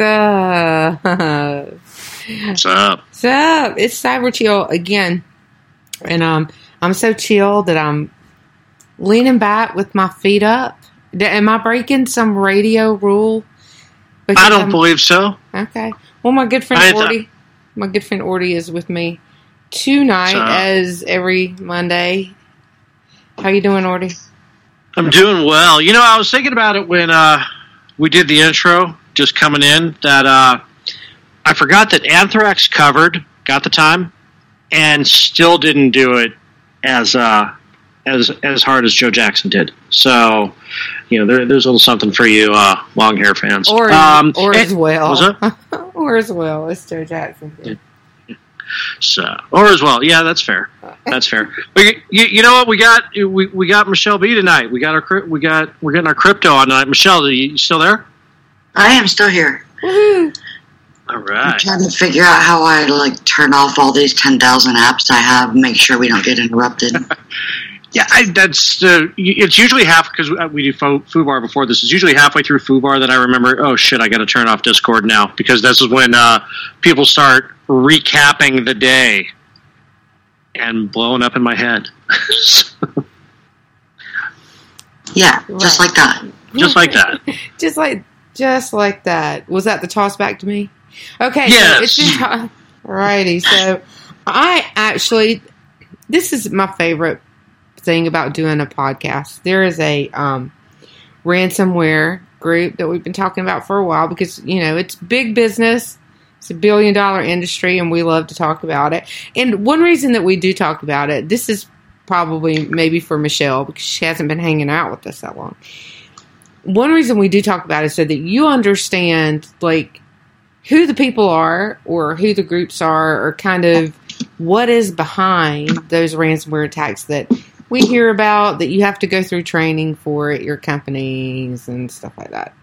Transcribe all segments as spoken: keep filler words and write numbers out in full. Sup? Sup? Sup? It's CyberChill again, and um, I'm so chill that I'm leaning back with my feet up. D- am I breaking some radio rule? Because I don't I'm- believe so. Okay. Well, my good friend Ordie, th- my good friend Ordie is with me tonight, Sup? As every Monday. How you doing, Ordie? I'm doing well. You know, I was thinking about it when uh, we did the intro. Just coming in, that uh, I forgot that Anthrax covered, got the time, and still didn't do it as uh, as as hard as Joe Jackson did. So, you know, there, there's a little something for you, uh, long hair fans, or um, or and, as well, or as well as Joe Jackson did. Yeah. So, or as well, yeah, that's fair. That's fair. We, you, you know what we got? We we got Michelle B tonight. We got our we got we're getting our crypto on tonight. Michelle, are you still there? I am still here. Woo-hoo. All right. I'm trying to figure out how I like turn off all these ten thousand apps I have, make sure we don't get interrupted. Yeah, I, that's uh, it's usually half, because we do Fo- Foobar before this. It's usually halfway through Foobar that I remember, oh shit, I got to turn off Discord now, because this is when uh, people start recapping the day and blowing up in my head. So. Yeah, right. Just like that. Just like that. Just like just like that. Was that the toss back to me? Okay, yes. So it's been, alrighty, so I actually, this is my favorite thing about doing a podcast. There is a um, ransomware group that we've been talking about for a while because, you know, it's big business. It's a billion dollar industry and we love to talk about it. And one reason that we do talk about it, this is probably maybe for Michelle because she hasn't been hanging out with us that long. One reason we do talk about it is so that you understand, like, who the people are or who the groups are or kind of what is behind those ransomware attacks that we hear about, that you have to go through training for at your companies and stuff like that.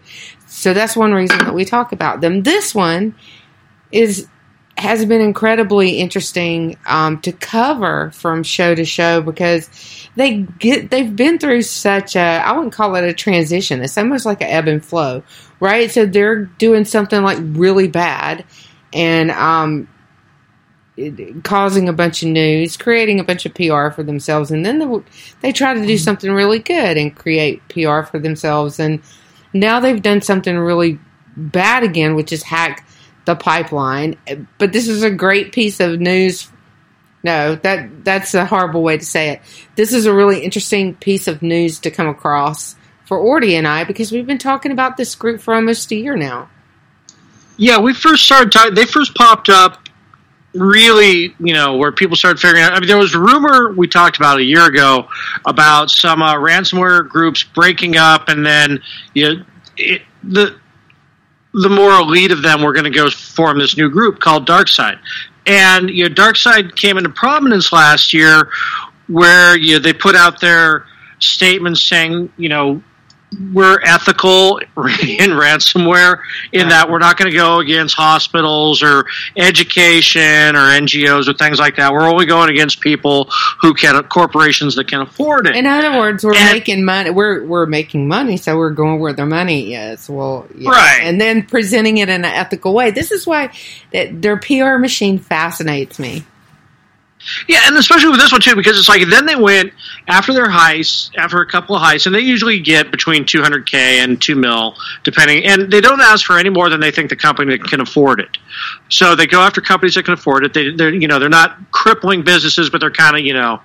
So that's one reason that we talk about them. This one is has been incredibly interesting um, to cover from show to show because they get they've been through such a, I wouldn't call it a transition. It's almost like an ebb and flow. Right, so they're doing something like really bad and um, it, causing a bunch of news, creating a bunch of P R for themselves, and then the, they try to do something really good and create P R for themselves. And now they've done something really bad again, which is hack the pipeline. But this is a great piece of news. No, that that's a horrible way to say it. This is a really interesting piece of news to come across for Ordie and I, because we've been talking about this group for almost a year now. Yeah, we first started talking, they first popped up really, you know, where people started figuring out, I mean, there was a rumor we talked about a year ago about some uh, ransomware groups breaking up, and then you know, it, the the more elite of them were going to go form this new group called DarkSide. And you know, DarkSide came into prominence last year where you know, they put out their statements saying, you know, we're ethical in ransomware in that we're not going to go against hospitals or education or N G Os or things like that. We're only going against people who can, corporations that can afford it. In other words, we're and, making money. We're we're making money, so we're going where the money is. Well, yeah. Right, and then presenting it in an ethical way. This is why that their P R machine fascinates me. Yeah, and especially with this one, too, because it's like then they went after their heists, after a couple of heists, and they usually get between two hundred K and two mil, depending. And they don't ask for any more than they think the company can afford it. So they go after companies that can afford it. They, they're, you know, they're not crippling businesses, but they're kind of, you know,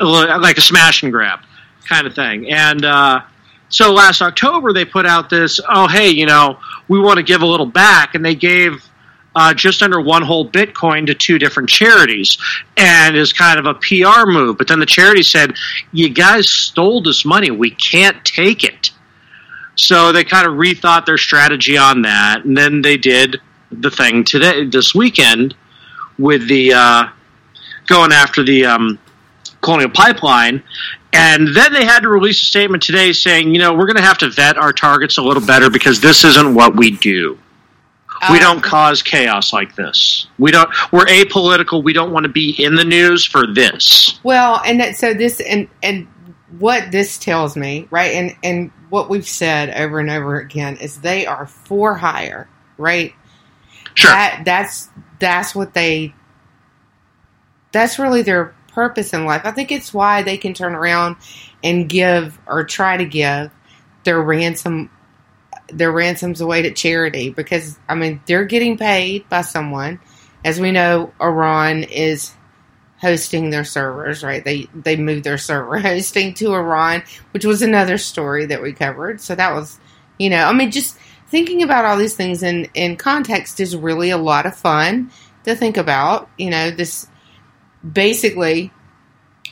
like a smash and grab kind of thing. And uh, so last October they put out this, oh, hey, you know, we want to give a little back, and they gave – Uh, just under one whole Bitcoin to two different charities, and is kind of a P R move. But then the charity said, you guys stole this money. We can't take it. So they kind of rethought their strategy on that, and then they did the thing today, this weekend, with the uh, going after the um, Colonial Pipeline. And then they had to release a statement today saying, you know, we're going to have to vet our targets a little better because this isn't what we do. We don't cause chaos like this. We don't. We're apolitical. We don't want to be in the news for this. Well, and that, so this and and what this tells me, right? And and what we've said over and over again is they are for hire, right? Sure. That, that's that's what they. That's really their purpose in life. I think it's why they can turn around and give or try to give their ransom. Their ransoms away to charity because, I mean, they're getting paid by someone. As we know, Iran is hosting their servers, right? They they moved their server hosting to Iran, which was another story that we covered. So that was, you know, I mean, just thinking about all these things in, in context is really a lot of fun to think about. You know, this basically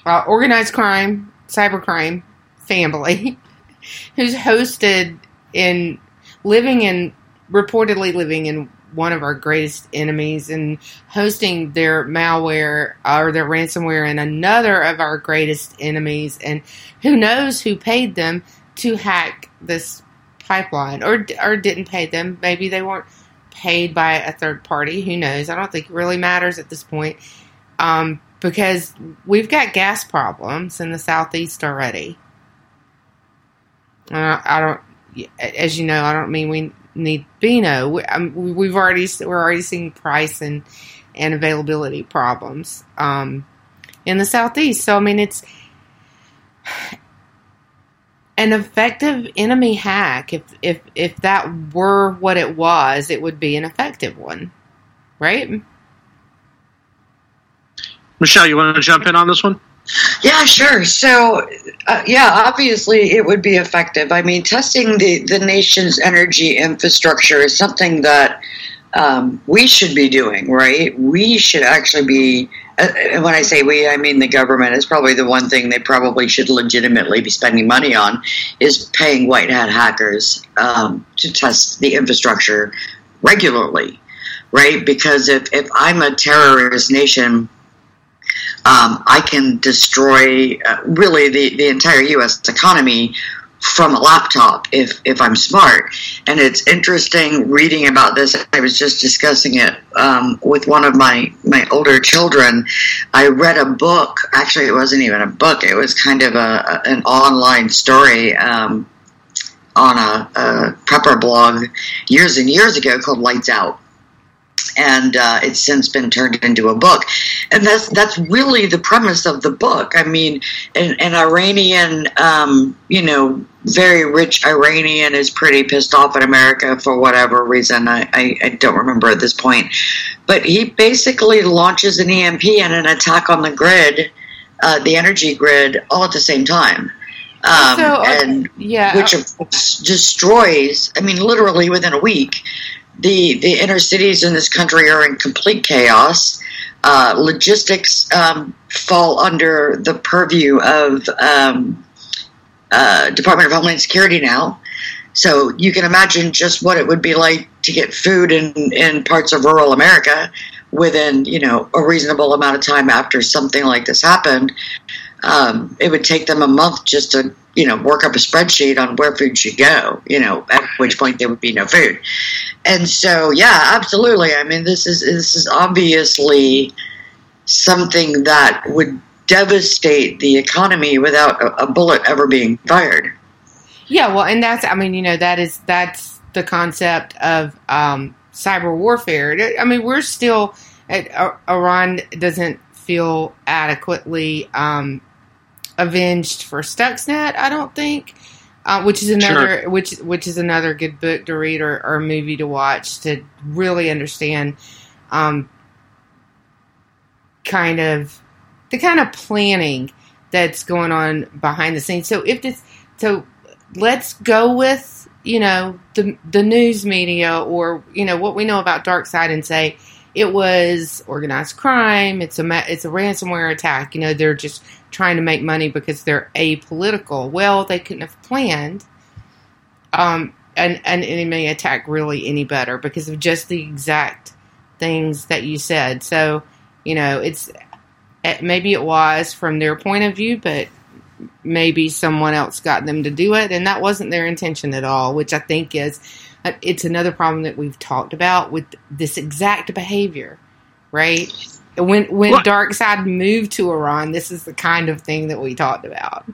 uh, organized crime, cybercrime family who's hosted in living in, reportedly living in one of our greatest enemies and hosting their malware uh, or their ransomware in another of our greatest enemies. And who knows who paid them to hack this pipeline, or or didn't pay them. Maybe they weren't paid by a third party. Who knows? I don't think it really matters at this point, um, because we've got gas problems in the Southeast already. Uh, I don't, as you know, I don't mean we need Beano. We, um, we've already, we're already seeing price and, and availability problems um, in the Southeast. So, I mean, it's an effective enemy hack. If, if, if that were what it was, it would be an effective one, right? Michelle, you want to jump in on this one? Yeah, sure. So, uh, yeah, obviously it would be effective. I mean, testing the, the nation's energy infrastructure is something that um, we should be doing, right? We should actually be, uh, when I say we, I mean the government is probably the one thing they probably should legitimately be spending money on, is paying white hat hackers um, to test the infrastructure regularly, right? Because if, if I'm a terrorist nation, Um, I can destroy uh, really the, the entire U S economy from a laptop if, if I'm smart. And it's interesting reading about this. I was just discussing it um, with one of my, my older children. I read a book. Actually, it wasn't even a book. It was kind of a, an online story um, on a, a prepper blog years and years ago called Lights Out. And uh, it's since been turned into a book. And that's that's really the premise of the book. I mean, an, an Iranian, um, you know, very rich Iranian is pretty pissed off at America for whatever reason. I, I, I don't remember at this point. But he basically launches an E M P and an attack on the grid, uh, the energy grid, all at the same time. Um, so, okay. and yeah. Which of course destroys, I mean, literally within a week, The the inner cities in this country are in complete chaos. Uh, logistics um, fall under the purview of um, uh, Department of Homeland Security now. So you can imagine just what it would be like to get food in, in parts of rural America within, you know, a reasonable amount of time after something like this happened. Um, it would take them a month just to, you know, work up a spreadsheet on where food should go, you know, at which point there would be no food. And so, yeah, absolutely. I mean, this is this is obviously something that would devastate the economy without a, a bullet ever being fired. Yeah, well, and that's, I mean, you know, that is that's the concept of um, cyber warfare. I mean, we're still, at, uh, Iran doesn't feel adequately um, avenged for Stuxnet, I don't think. Uh, which is another sure. which which is another good book to read or, or movie to watch to really understand um, kind of the kind of planning that's going on behind the scenes. So if this, so let's go with, you know, the the news media or, you know, what we know about DarkSide and say it was organized crime. It's a it's a ransomware attack. You know, they're just trying to make money because they're apolitical. Well, they couldn't have planned um, an, an enemy attack really any better because of just the exact things that you said. So, you know, it's maybe it was from their point of view, but maybe someone else got them to do it, and that wasn't their intention at all, which I think is it's another problem that we've talked about with this exact behavior, right? When when well, DarkSide moved to Iran, this is the kind of thing that we talked about.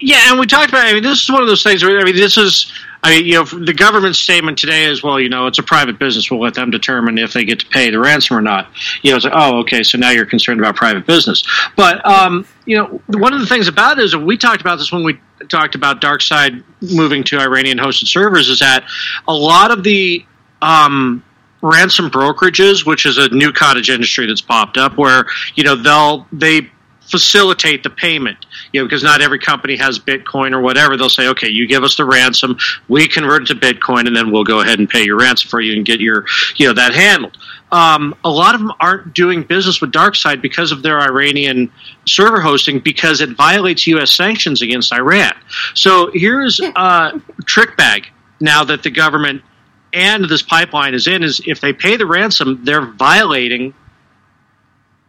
Yeah, and we talked about. I mean, this is one of those things where I mean, this is. I mean, you know, the government's statement today is, well, you know, it's a private business. We'll let them determine if they get to pay the ransom or not. You know, it's like, oh, okay, so now you're concerned about private business. But um, you know, one of the things about it is we talked about this when we talked about DarkSide moving to Iranian-hosted servers. Is that a lot of the um, ransom brokerages, which is a new cottage industry that's popped up, where you know they'll they facilitate the payment, you know, because not every company has Bitcoin or whatever. They'll say, okay, you give us the ransom, we convert it to Bitcoin, and then we'll go ahead and pay your ransom for you and get your, you know, that handled. Um, a lot of them aren't doing business with DarkSide because of their Iranian server hosting, because it violates U S sanctions against Iran. So here's a uh, trick bag now that the government and this pipeline is in, is if they pay the ransom, they're violating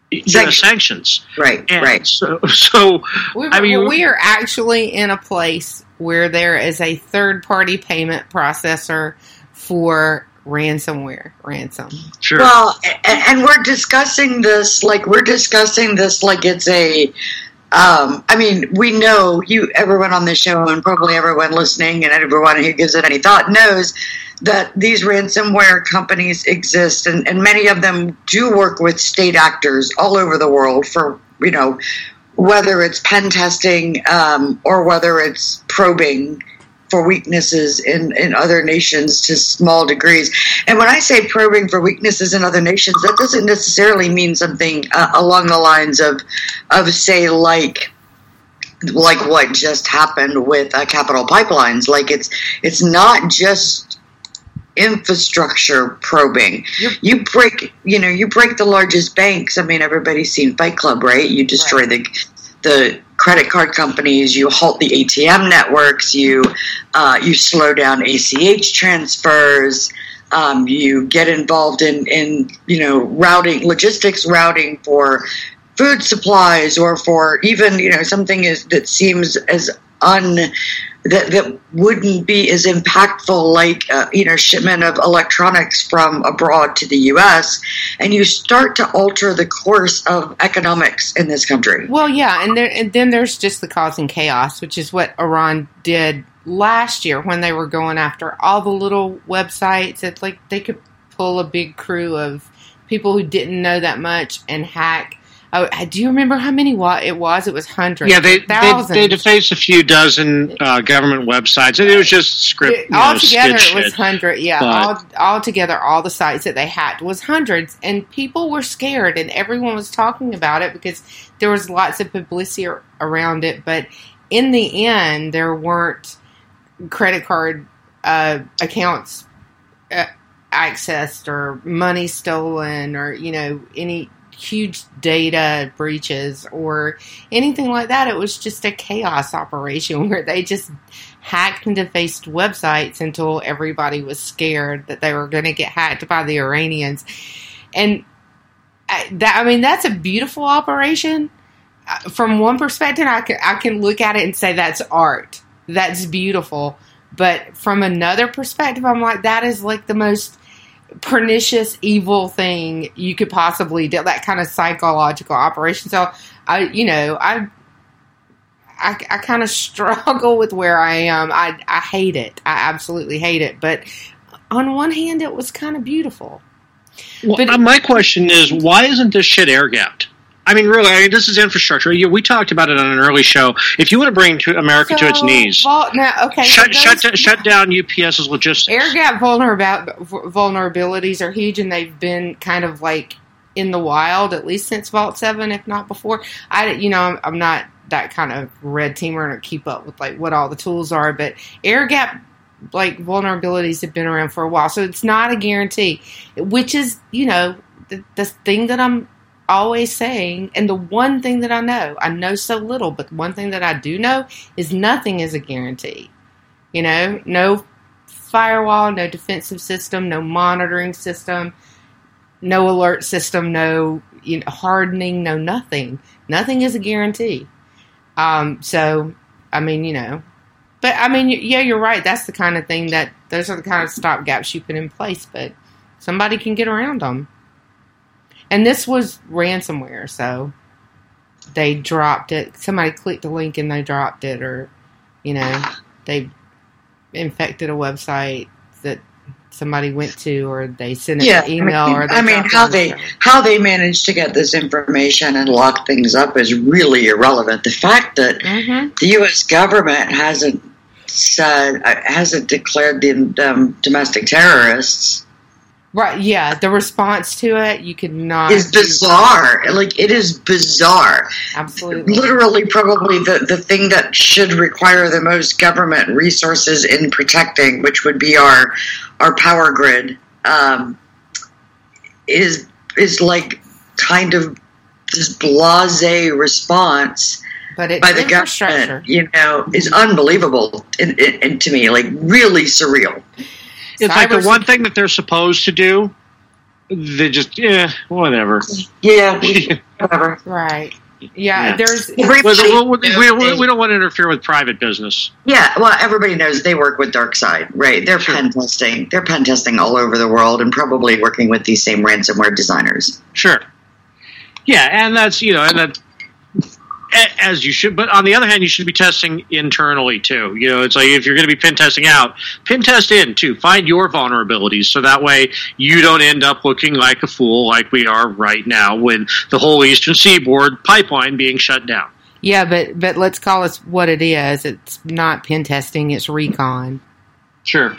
U S sanctions. Right, and right. So, so I mean, we are actually in a place where there is a third-party payment processor for ransomware. Ransom. Sure. Well, and we're discussing this like we're discussing this like it's a. Um, I mean, we know you. Everyone on this show, and probably everyone listening, and everyone who gives it any thought knows that these ransomware companies exist, and, and many of them do work with state actors all over the world for, you know, whether it's pen testing um, or whether it's probing for weaknesses in, in other nations to small degrees. And when I say probing for weaknesses in other nations, that doesn't necessarily mean something uh, along the lines of, of say, like... like what just happened with uh, Capital Pipelines. Like it's it's not just infrastructure probing. Yep. You break, you know, you break the largest banks. I mean, everybody's seen Fight Club, right? You destroy right. the the credit card companies. You halt the A T M networks. You uh, you slow down A C H transfers. Um, you get involved in in you know routing logistics routing for food supplies, or for even, you know, something is that seems as un that that wouldn't be as impactful, like uh, you know, shipment of electronics from abroad to the U S, and you start to alter the course of economics in this country. Well, yeah, and, there, and then there's just the cause and chaos, which is what Iran did last year when they were going after all the little websites. It's like they could pull a big crew of people who didn't know that much and hack. Oh, do you remember how many it was? It was hundreds. Yeah, they thousands. they, they defaced a few dozen uh, government websites, and it was just script. It, you all know, together, it was hundreds. Yeah, all, all together, all the sites that they hacked was hundreds, and people were scared, and everyone was talking about it because there was lots of publicity around it. But in the end, there weren't credit card uh, accounts uh, accessed, or money stolen, or you know any. huge data breaches or anything like that. It was just a chaos operation where they just hacked and defaced websites until everybody was scared that they were going to get hacked by the Iranians. And I, that, I mean, that's a beautiful operation. From one perspective, I can, I can look at it and say that's art. That's beautiful. But from another perspective, I'm like, that is like the most pernicious, evil thing you could possibly do, that kind of psychological operation. So, I, you know, I I, I kind of struggle with where I am. I, I hate it. I absolutely hate it. But on one hand, it was kind of beautiful. Well, but it, my question is, why isn't this shit air-gapped? I mean, really, I mean, this is infrastructure. We talked about it on an early show. If you want to bring to America so, to its knees, vol- now, okay, shut so shut, down, shut down UPS's logistics. Air gap vulnerab- vulnerabilities are huge, and they've been kind of like in the wild, at least since Vault seven, if not before. I, you know, I'm, I'm not that kind of red teamer and keep up with like what all the tools are, but air gap like vulnerabilities have been around for a while, so it's not a guarantee. Which is, you know, the, the thing that I'm. always saying, and the one thing that I know, I know so little, but one thing that I do know is nothing is a guarantee. You know, no firewall, no defensive system, no monitoring system, no alert system, no you know, hardening, no nothing. Nothing is a guarantee. Um, so, I mean, you know, but I mean, yeah, you're right. That's the kind of thing that, those are the kind of stop gaps you put in place, but somebody can get around them. And this was ransomware, so they dropped it. Somebody clicked the link and they dropped it, or, you know, they infected a website that somebody went to, or they sent it yeah, an email. I mean, or they I mean how they show. how they managed to get this information and lock things up is really irrelevant. The fact that mm-hmm. the U S government hasn't said hasn't declared them um, domestic terrorists. Right, yeah, the response to it, you could not... Is bizarre. That. Like, it is bizarre. Absolutely. Literally, probably the, the thing that should require the most government resources in protecting, which would be our our power grid, um, is is like kind of this blasé response but it's by the government, you know, is unbelievable in, in, in, to me, like really surreal. It's like the one thing that they're supposed to do, they just, yeah, whatever. Yeah, whatever. Right. Yeah, yeah. There's... We, we, we, we don't want to interfere with private business. Yeah, well, everybody knows they work with DarkSide, right? They're sure. pen testing. They're pen testing all over the world and probably working with these same ransomware designers. Sure. Yeah, and that's, you know, and that... As you should, but on the other hand, you should be testing internally too. You know, it's like if you're going to be pin testing out, pin test in too. Find your vulnerabilities so that way you don't end up looking like a fool like we are right now with the whole Eastern Seaboard pipeline being shut down. Yeah, but but let's call it what it is. It's not pin testing; it's recon. Sure.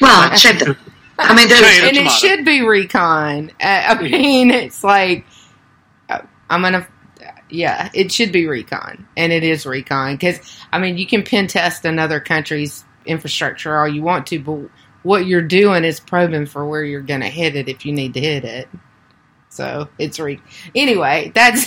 Well, it should be. I mean, and it should be recon. I mean, it's like I'm gonna. Yeah, it should be recon, and it is recon because, I mean, you can pen test another country's infrastructure all you want to, but what you're doing is probing for where you're going to hit it if you need to hit it. So it's re. Anyway, that's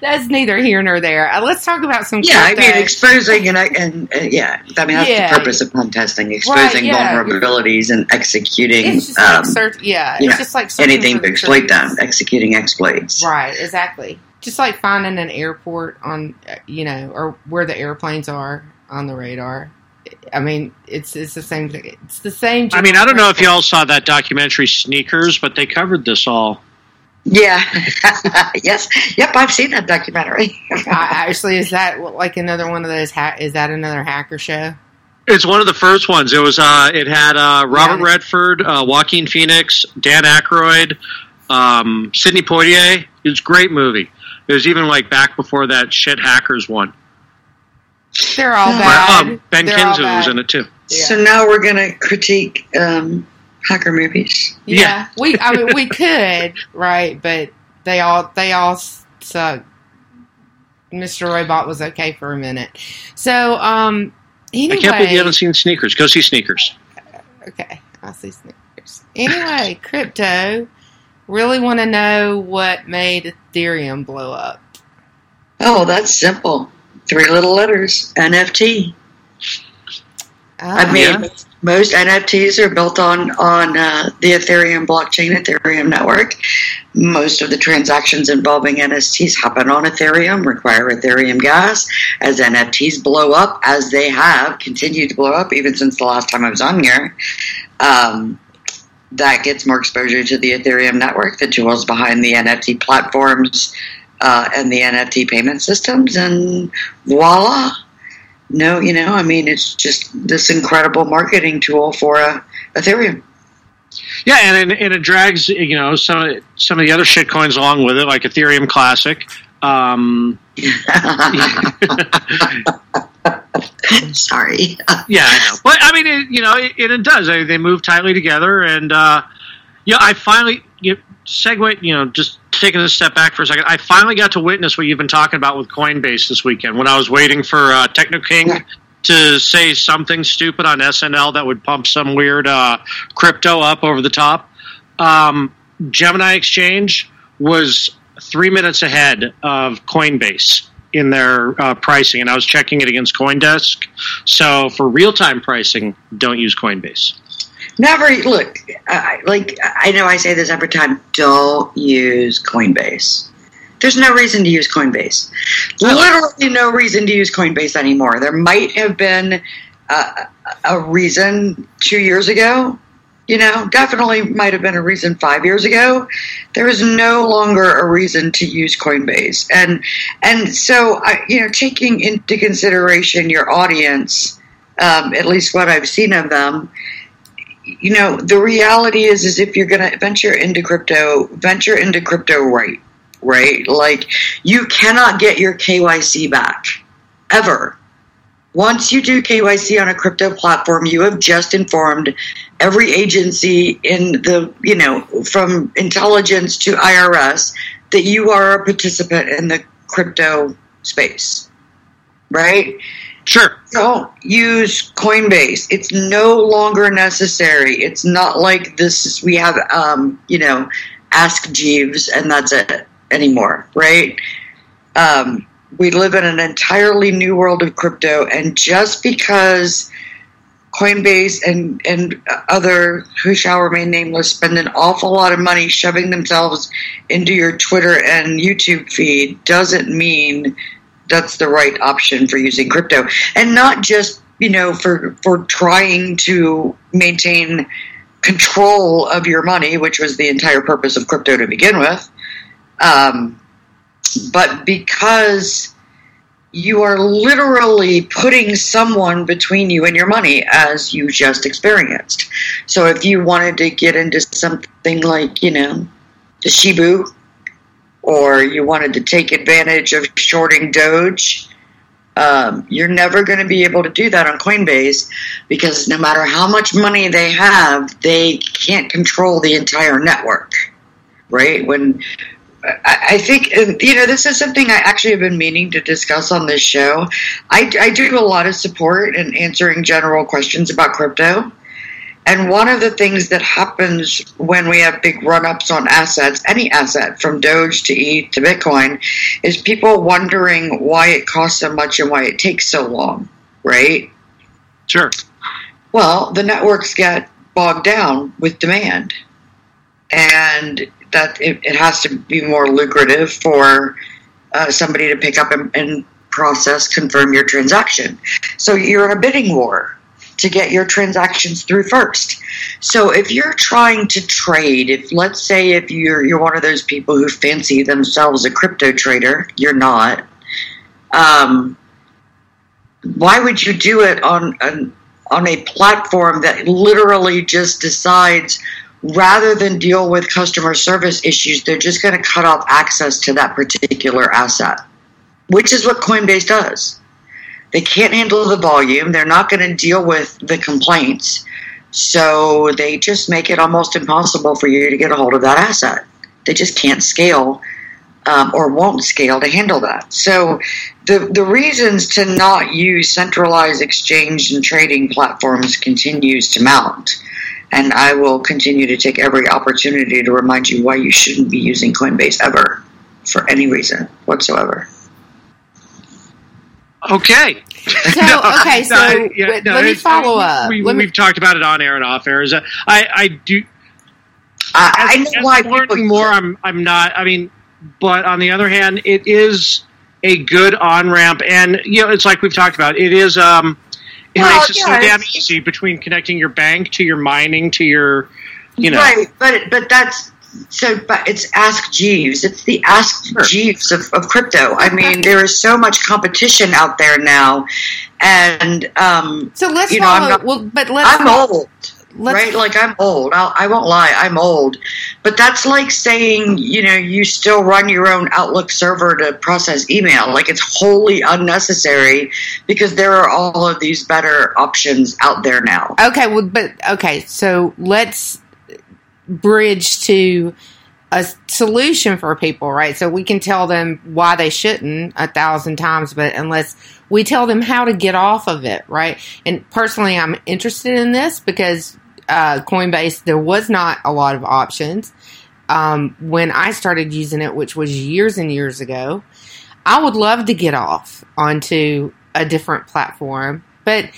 that's neither here nor there. Uh, let's talk about some. Yeah, crypto. I mean, exposing and I, and uh, yeah, I mean that's yeah. the purpose of pen testing: exposing right, yeah. vulnerabilities and executing. It's just um, like cert- yeah, yeah, it's just like anything to exploit them, executing exploits. Right, exactly. Just like finding an airport on, you know, or where the airplanes are on the radar. I mean, it's it's the same thing. It's the same. I mean, I don't know if y'all saw that documentary Sneakers, but they covered this all. Yeah. Yes. Yep. I've seen that documentary. uh, actually, is that like another one of those? Ha- is that another hacker show? It's one of the first ones. It was. Uh, it had uh, Robert yeah. Redford, uh, Joaquin Phoenix, Dan Aykroyd, um, Sidney Poitier. It's a great movie. It was even like back before that shit hackers one. They're all bad. Um, Ben They're Kinson bad. was in it too. Yeah. So now we're gonna critique um, hacker movies. Yeah. yeah, we. I mean, we could, right? But they all they all suck. Mister Robot was okay for a minute. So um, anyway, I can't believe you haven't seen Sneakers. Go see Sneakers. Okay, I'll see Sneakers. Anyway, crypto. Really want to know what made Ethereum blow up. Oh, that's simple. Three little letters. N F T. Oh, I mean, yeah. most N F Ts are built on, on uh, the Ethereum blockchain, Ethereum network. Most of the transactions involving N F Ts happen on Ethereum, require Ethereum gas. As N F Ts blow up, as they have continued to blow up, even since the last time I was on here, um... that gets more exposure to the Ethereum network, the tools behind the N F T platforms uh, and the N F T payment systems, and voila. No, you know, I mean, it's just this incredible marketing tool for uh, Ethereum. Yeah, and, and it drags, you know, some, some of the other shit coins along with it, like Ethereum Classic. Um, Sorry. Yeah, I know. But, I mean, it, you know, it, it does. I, they move tightly together. And, uh, you know, I finally, you know, segue, you know, just taking a step back for a second, I finally got to witness what you've been talking about with Coinbase this weekend when I was waiting for uh, Techno King yeah. to say something stupid on S N L that would pump some weird uh, crypto up over the top. Um, Gemini Exchange was three minutes ahead of Coinbase in their uh, pricing, and I was checking it against CoinDesk. So for real-time pricing, don't use Coinbase. Never look. I, like I know, I say this every time. Don't use Coinbase. There's no reason to use Coinbase. Literally, no reason to use Coinbase anymore. There might have been uh, a reason two years ago. You know, definitely might have been a reason five years ago. There is no longer a reason to use Coinbase. And and so, I, you know, taking into consideration your audience, um, at least what I've seen of them, you know, the reality is, is if you're going to venture into crypto, venture into crypto right, right? Like, you cannot get your K Y C back, ever. Once you do K Y C on a crypto platform, you have just informed every agency in the, you know, from intelligence to I R S that you are a participant in the crypto space, right? Sure. Don't use Coinbase. It's no longer necessary. It's not like this. We have, um, you know, Ask Jeeves and that's it anymore, right? Um, we live in an entirely new world of crypto, and just because Coinbase and, and other who shall remain nameless spend an awful lot of money shoving themselves into your Twitter and YouTube feed doesn't mean that's the right option for using crypto. And not just, you know, for, for trying to maintain control of your money, which was the entire purpose of crypto to begin with, um, but because you are literally putting someone between you and your money, as you just experienced. So if you wanted to get into something like, you know, the Shibu, or you wanted to take advantage of shorting Doge, um, you're never going to be able to do that on Coinbase, because no matter how much money they have, they can't control the entire network, right? When I think, you know, this is something I actually have been meaning to discuss on this show. I, I do a lot of support in answering general questions about crypto. And one of the things that happens when we have big run-ups on assets, any asset from Doge to E T H to Bitcoin, is people wondering why it costs so much and why it takes so long, right? Sure. Well, the networks get bogged down with demand. And that it, it has to be more lucrative for uh, somebody to pick up and, and process, confirm your transaction. So you're in a bidding war to get your transactions through first. So if you're trying to trade, if let's say if you're you're one of those people who fancy themselves a crypto trader, you're not. Um, why would you do it on an, on a platform that literally just decides, rather than deal with customer service issues, they're just going to cut off access to that particular asset, which is what Coinbase does. They can't handle the volume. They're not going to deal with the complaints. So they just make it almost impossible for you to get a hold of that asset. They just can't scale um, or won't scale to handle that. So the, the reasons to not use centralized exchange and trading platforms continues to mount. And I will continue to take every opportunity to remind you why you shouldn't be using Coinbase ever, for any reason whatsoever. Okay. So, no, okay, so no, yeah, wait, no, let me follow up. We, we, let me, we've talked about it on air and off air. I, I do. I, as, I know why learning more. I'm. I'm not. I mean, but on the other hand, it is a good on-ramp, and you know, it's like we've talked about. It is. Um, It well, makes it yeah, so damn easy between connecting your bank to your mining to your, you know. Right, but but that's so. But it's Ask Jeeves. It's the Ask sure. Jeeves of, of crypto. I mean, there is so much competition out there now, and um. So let's you know, follow. I'm not, well, but let's. I'm old, let's, right? Like I'm old. I'll, I won't lie. I'm old, but that's like saying, you know, you still run your own Outlook server to process email. Like, it's wholly unnecessary, because there are all of these better options out there now. Okay, well, but okay, so let's bridge to a solution for people, right? So we can tell them why they shouldn't a thousand times, but unless we tell them how to get off of it, right? And personally, I'm interested in this because uh, Coinbase, there was not a lot of options um, when I started using it, which was years and years ago. I would love to get off onto a different platform, but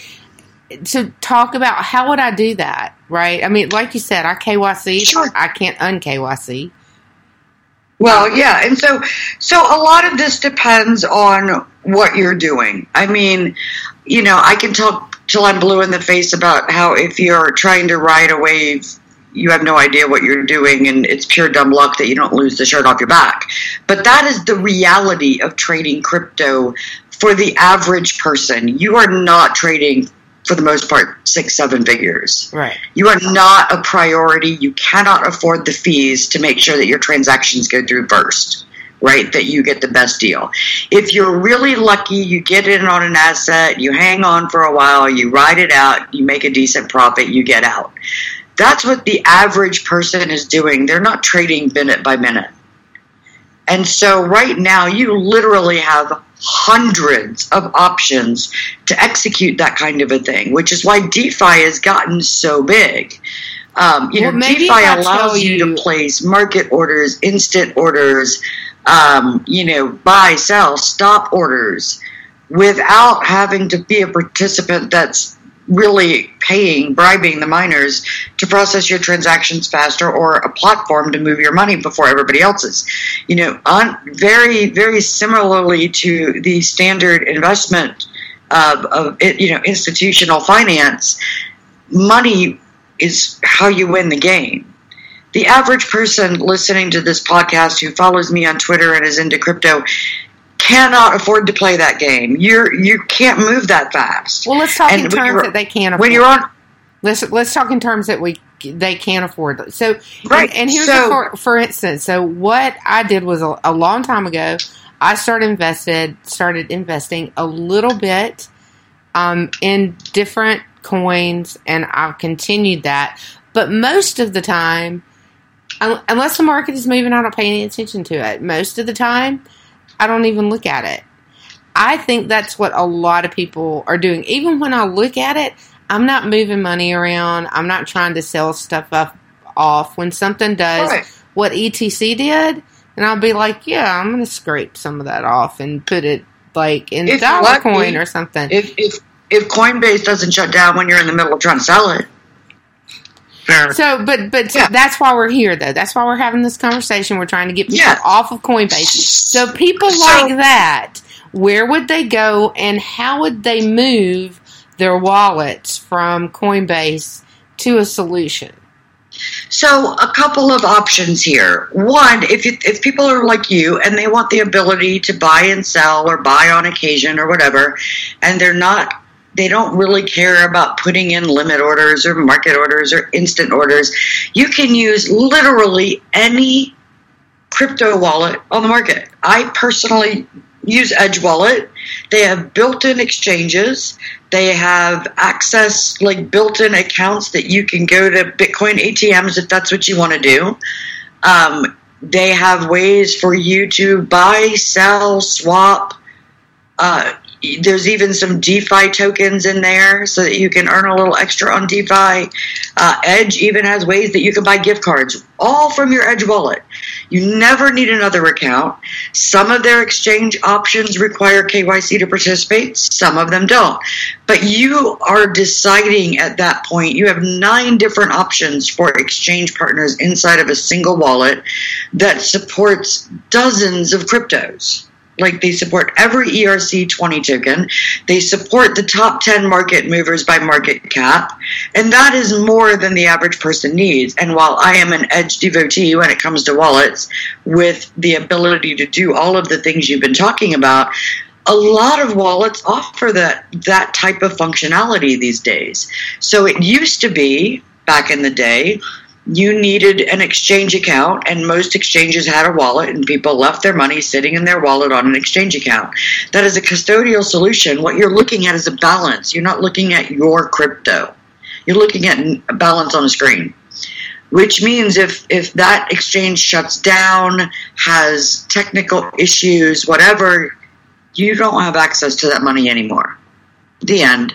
to talk about how would I do that, right? I mean, like you said, I K Y C, sure. I can't un-K Y C. Well, yeah, and so so a lot of this depends on what you're doing. I mean, you know, I can talk till I'm blue in the face about how if you're trying to ride a wave, you have no idea what you're doing, and it's pure dumb luck that you don't lose the shirt off your back. But that is the reality of trading crypto for the average person. You are not trading, for the most part, six, seven figures. Right. You are not a priority. You cannot afford the fees to make sure that your transactions go through first, right, that you get the best deal. If you're really lucky, you get in on an asset, you hang on for a while, you ride it out, you make a decent profit, you get out. That's what the average person is doing. They're not trading minute by minute. And so right now, you literally have hundreds of options to execute that kind of a thing, which is why DeFi has gotten so big. Um, you well, know, DeFi allows you... you to place market orders, instant orders, um, you know, buy, sell, stop orders without having to be a participant that's really paying, bribing the miners to process your transactions faster or a platform to move your money before everybody else's. You know, on, very, very similarly to the standard investment of, of, you know, institutional finance, money is how you win the game. The average person listening to this podcast who follows me on Twitter and is into crypto cannot afford to play that game. You're, you can't move that fast. Well, let's talk and in terms that they can't afford. When you're on, let's let's talk in terms that we they can't afford. So, right. and, and here's so, for, for instance. So, what I did was a, a long time ago. I started invested started investing a little bit um, in different coins, and I've continued that. But most of the time, unless the market is moving, I don't pay any attention to it. Most of the time, I don't even look at it. I think that's what a lot of people are doing. Even when I look at it, I'm not moving money around. I'm not trying to sell stuff up, off. When something does right. what E T C did, and I'll be like, yeah, I'm going to scrape some of that off and put it like in if dollar lucky, coin or something. If, if if Coinbase doesn't shut down when you're in the middle of trying to sell it. So, but but yeah. that's why we're here, though. That's why we're having this conversation. We're trying to get people yeah. off of Coinbase. So, people so, like that, where would they go, and how would they move their wallets from Coinbase to a solution? So, a couple of options here. One, if you, if people are like you and they want the ability to buy and sell, or buy on occasion, or whatever, and they're not. They don't really care about putting in limit orders or market orders or instant orders. You can use literally any crypto wallet on the market. I personally use Edge Wallet. They have built-in exchanges. They have access, like built-in accounts that you can go to Bitcoin A T Ms if that's what you want to do. Um, they have ways for you to buy, sell, swap, uh, there's even some DeFi tokens in there so that you can earn a little extra on DeFi. Uh, Edge even has ways that you can buy gift cards, all from your Edge wallet. You never need another account. Some of their exchange options require K Y C to participate. Some of them don't. But you are deciding at that point. You have nine different options for exchange partners inside of a single wallet that supports dozens of cryptos. Like they support every E R C twenty token. They support the top ten market movers by market cap. And that is more than the average person needs. And while I am an Edge devotee when it comes to wallets, with the ability to do all of the things you've been talking about, a lot of wallets offer that, that type of functionality these days. So it used to be, back in the day, you needed an exchange account, and most exchanges had a wallet, and people left their money sitting in their wallet on an exchange account. That is a custodial solution. What you're looking at is a balance. You're not looking at your crypto. You're looking at a balance on a screen, which means if, if that exchange shuts down, has technical issues, whatever, you don't have access to that money anymore. The end.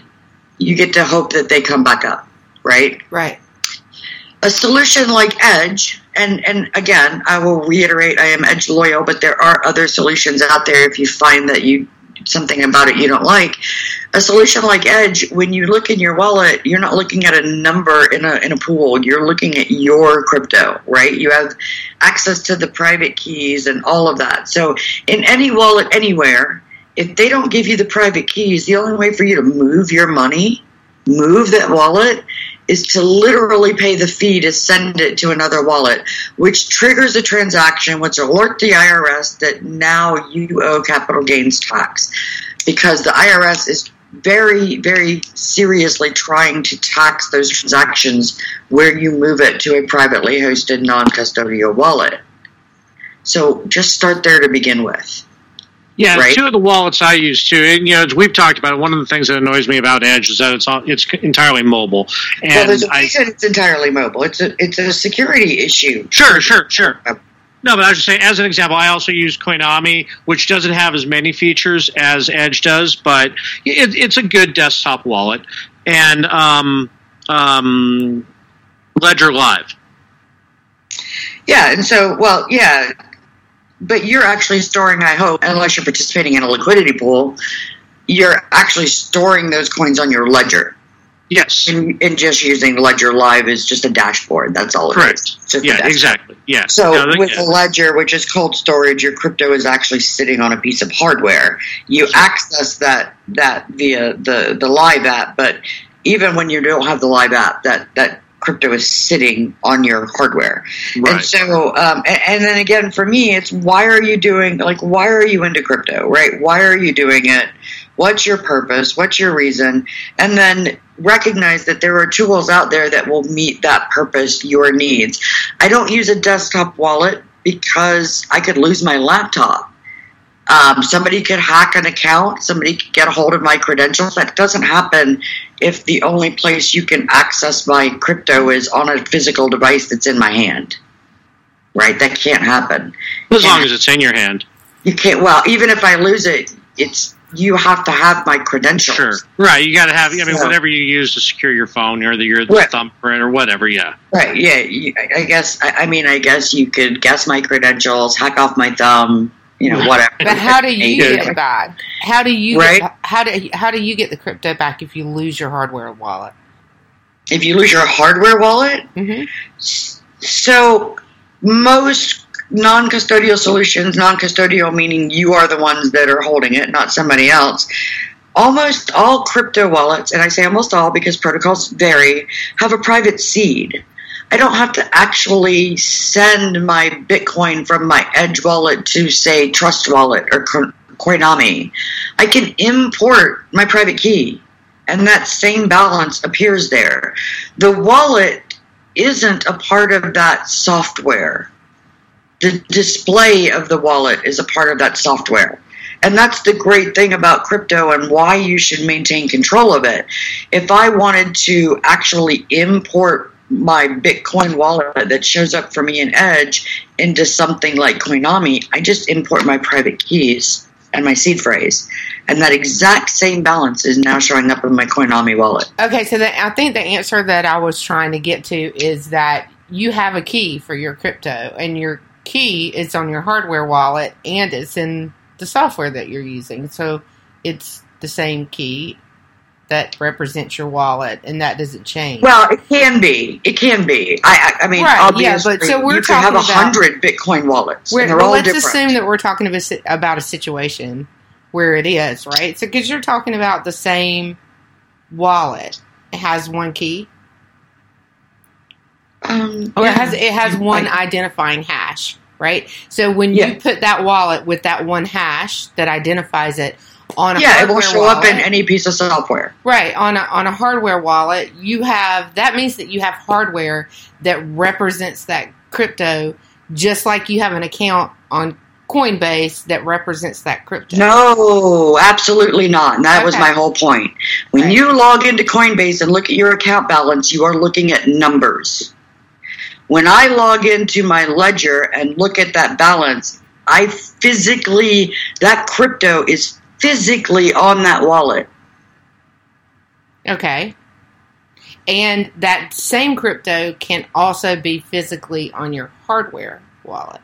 You get to hope that they come back up, right? Right. A solution like Edge, and, and again, I will reiterate, I am Edge loyal, but there are other solutions out there if you find that you something about it you don't like. A solution like Edge, when you look in your wallet, you're not looking at a number in a in a pool. You're looking at your crypto, right? You have access to the private keys and all of that. So in any wallet anywhere, if they don't give you the private keys, the only way for you to move your money, move that wallet, is to literally pay the fee to send it to another wallet, which triggers a transaction, which alerts the I R S that now you owe capital gains tax, because the I R S is very, very seriously trying to tax those transactions where you move it to a privately hosted non-custodial wallet. So just start there to begin with. Yeah, right? Two of the wallets I use too, and you know, as we've talked about, one of the things that annoys me about Edge is that it's all, it's entirely mobile. And well, there's a reason I, it's entirely mobile. It's a it's a security issue. Sure, sure, sure. No, but I was just saying, as an example, I also use Coinomi, which doesn't have as many features as Edge does, but it, it's a good desktop wallet, and um, um, Ledger Live. Yeah, and so well, yeah. But you're actually storing, I hope, unless you're participating in a liquidity pool, you're actually storing those coins on your ledger. Yes. And, and just using Ledger Live is just a dashboard. That's all it Correct. Is. Just yeah, exactly. Yeah. So no, with yeah. a ledger, which is cold storage, your crypto is actually sitting on a piece of hardware. You sure. access that that via the, the Live app, but even when you don't have the Live app, that that crypto is sitting on your hardware. Right. And so, um, and, and then again, for me, it's why are you doing, like, why are you into crypto, right? Why are you doing it? What's your purpose? What's your reason? And then recognize that there are tools out there that will meet that purpose, your needs. I don't use a desktop wallet because I could lose my laptop. Um, somebody could hack an account. Somebody could get a hold of my credentials. That doesn't happen if the only place you can access my crypto is on a physical device that's in my hand, right? That can't happen. As long as it's in your hand. You can't. Well, even if I lose it, it's you have to have my credentials. Sure, right. You got to have. I mean, so, whatever you use to secure your phone or the, your right. thumbprint or whatever. Yeah. Right. Yeah. I guess. I mean, I guess you could guess my credentials, hack off my thumb. You know, whatever. But how do you get that? How do you right? get, how do how do you get the crypto back if you lose your hardware wallet? If you lose your hardware wallet, mm-hmm. So most non-custodial solutions, non-custodial meaning you are the ones that are holding it, not somebody else. Almost all crypto wallets, and I say almost all because protocols vary, have a private seed. I don't have to actually send my Bitcoin from my Edge wallet to, say, Trust Wallet or Coinami. I can import my private key, and that same balance appears there. The wallet isn't a part of that software. The display of the wallet is a part of that software. And that's the great thing about crypto and why you should maintain control of it. If I wanted to actually import my Bitcoin wallet that shows up for me in Edge into something like Coinomi, I just import my private keys and my seed phrase. And that exact same balance is now showing up in my Coinomi wallet. Okay, so the, I think the answer that I was trying to get to is that you have a key for your crypto, and your key is on your hardware wallet, and it's in the software that you're using. So it's the same key that represents your wallet, and that doesn't change. Well, it can be. It can be. I, I mean, right, obviously, yeah, but so we're you could have a hundred Bitcoin wallets. And they're well, all let's different. Assume that we're talking about a situation where it is, right? So, because you're talking about the same wallet, it has one key. Um, or yeah. it has it has one I, identifying hash, right? So when yeah. you put that wallet with that one hash that identifies it. On a yeah, it will show wallet. Up in any piece of software. Right. On a, on a hardware wallet, you have, that means that you have hardware that represents that crypto, just like you have an account on Coinbase that represents that crypto. No, absolutely not. And that okay. was my whole point. When right. you log into Coinbase and look at your account balance, you are looking at numbers. When I log into my ledger and look at that balance, I physically, that crypto is physically on that wallet. Okay. And that same crypto can also be physically on your hardware wallet.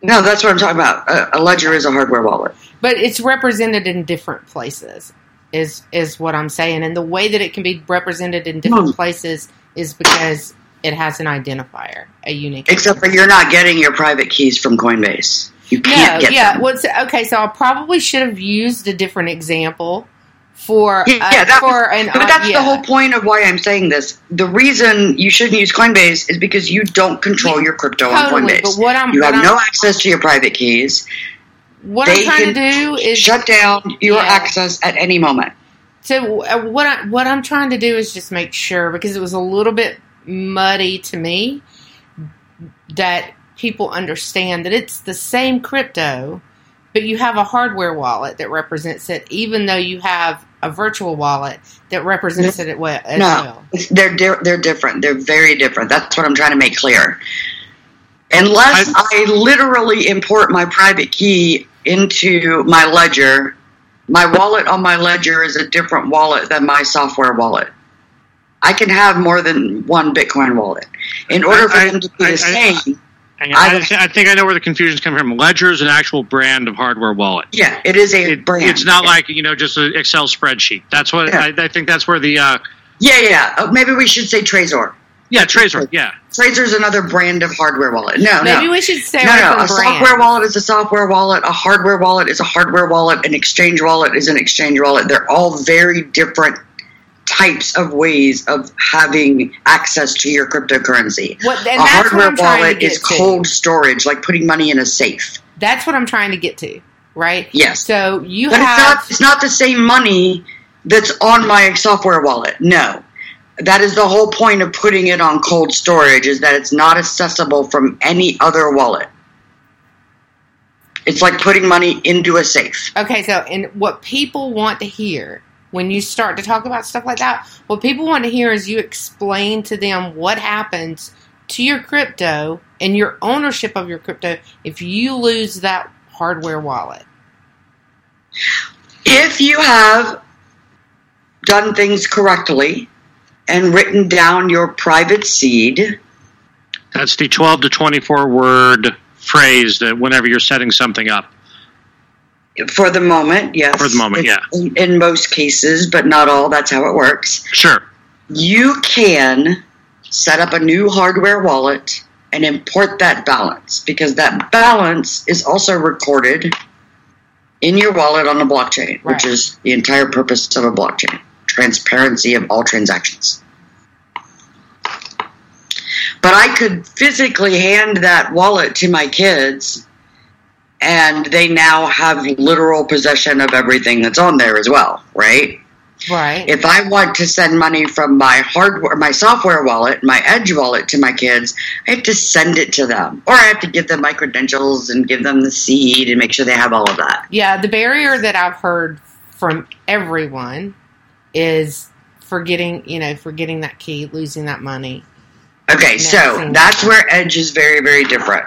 No, that's what I'm talking about. A, a ledger is a hardware wallet. But it's represented in different places, is is what I'm saying. And the way that it can be represented in different mm. places is because it has an identifier, a unique Except identifier. For you're not getting your private keys from Coinbase. You can't no, get yeah. Well, okay, so I probably should have used a different example for yeah. Uh, yeah for was, an, but that's uh, yeah. the whole point of why I'm saying this. The reason you shouldn't use Coinbase is because you don't control yeah, your crypto totally, on Coinbase. But what I'm, you what have I'm, no access to your private keys. What they I'm trying can to do is shut down your yeah. access at any moment. So uh, what I, what I'm trying to do is just make sure, because it was a little bit muddy to me, that people understand that it's the same crypto, but you have a hardware wallet that represents it, even though you have a virtual wallet that represents it as well. No, they're, di- they're different. They're very different. That's what I'm trying to make clear. Unless I, I literally import my private key into my ledger, my wallet on my ledger is a different wallet than my software wallet. I can have more than one Bitcoin wallet. In order for I, them to be I, the same... I, I, I, th- I think I know where the confusion's coming from. Ledger is an actual brand of hardware wallet. Yeah, it is a it, brand. It's not yeah. like, you know, just an Excel spreadsheet. That's what yeah. I, I think that's where the... Uh, yeah, yeah. Oh, maybe we should say Trezor. Yeah, Trezor, yeah. Trezor's another brand of hardware wallet. No, Maybe no. Maybe we should say No, no, a brand. Software wallet is a software wallet. A hardware wallet is a hardware wallet. An exchange wallet is an exchange wallet. They're all very different types of ways of having access to your cryptocurrency. What, a hardware wallet is to. cold storage, like putting money in a safe. That's what I'm trying to get to, right? Yes. So you but have... It's not, it's not the same money that's on my software wallet. No. That is the whole point of putting it on cold storage, is that it's not accessible from any other wallet. It's like putting money into a safe. Okay, so and what people want to hear when you start to talk about stuff like that, what people want to hear is you explain to them what happens to your crypto and your ownership of your crypto if you lose that hardware wallet. If you have done things correctly and written down your private seed. That's the twelve to twenty-four word phrase that whenever you're setting something up. For the moment, yes. For the moment, yeah. In, in most cases, but not all. That's how it works. Sure. You can set up a new hardware wallet and import that balance, because that balance is also recorded in your wallet on the blockchain, right, which is the entire purpose of a blockchain. Transparency of all transactions. But I could physically hand that wallet to my kids, and they now have literal possession of everything that's on there as well, right? Right. If I want to send money from my hardware, my software wallet, my Edge wallet to my kids, I have to send it to them, or I have to give them my credentials and give them the seed and make sure they have all of that. Yeah, the barrier that I've heard from everyone is forgetting, you know, forgetting that key, losing that money. Okay, so that's where Edge is very, very different.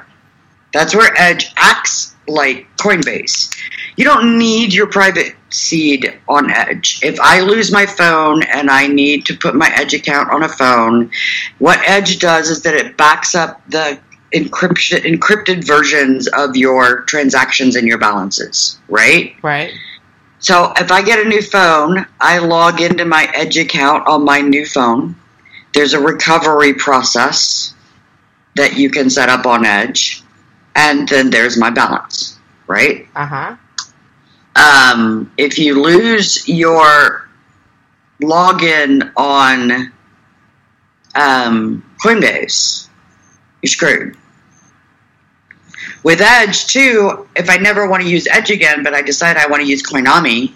That's where Edge acts like Coinbase. You don't need your private seed on Edge. If I lose my phone and I need to put my Edge account on a phone, what Edge does is that it backs up the encryption, encrypted versions of your transactions and your balances, right? Right. So if I get a new phone, I log into my Edge account on my new phone. There's a recovery process that you can set up on Edge, and then there's my balance, right? Uh-huh. Um, if you lose your login on um, Coinbase, you're screwed. With Edge, too, if I never want to use Edge again, but I decide I want to use Coinomi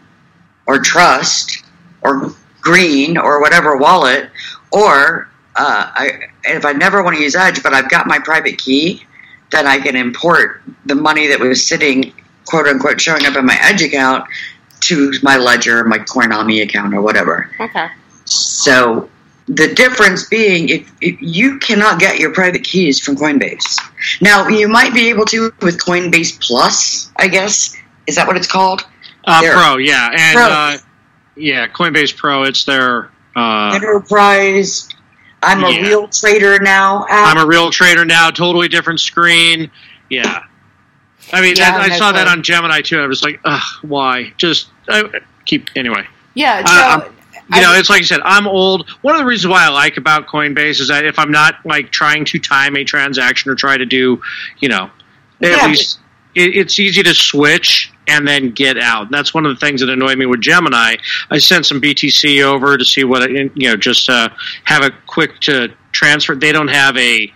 or Trust or Green or whatever wallet, or uh, I, if I never want to use Edge but I've got my private key, then I can import the money that was sitting, quote-unquote, showing up in my Edge account to my Ledger, my Coinomi account or whatever. Okay. So... the difference being, if, if you cannot get your private keys from Coinbase. Now, you might be able to with Coinbase Plus, I guess. Is that what it's called? Uh, their, Pro, yeah. And Pro. Uh, yeah, Coinbase Pro, it's their... Uh, Enterprise, I'm yeah. a real trader now. App. I'm a real trader now, totally different screen. Yeah. I mean, yeah, that, I saw that on Gemini, too. I was like, ugh, why? Just I, keep... Anyway. Yeah, so... Uh, You know, it's like you said, I'm old. One of the reasons why I like about Coinbase is that if I'm not, like, trying to time a transaction or try to do, you know, yeah. at least it, it's easy to switch and then get out. That's one of the things that annoyed me with Gemini. I sent some B T C over to see what, it, you know, just uh, have a quick to transfer. They don't have a,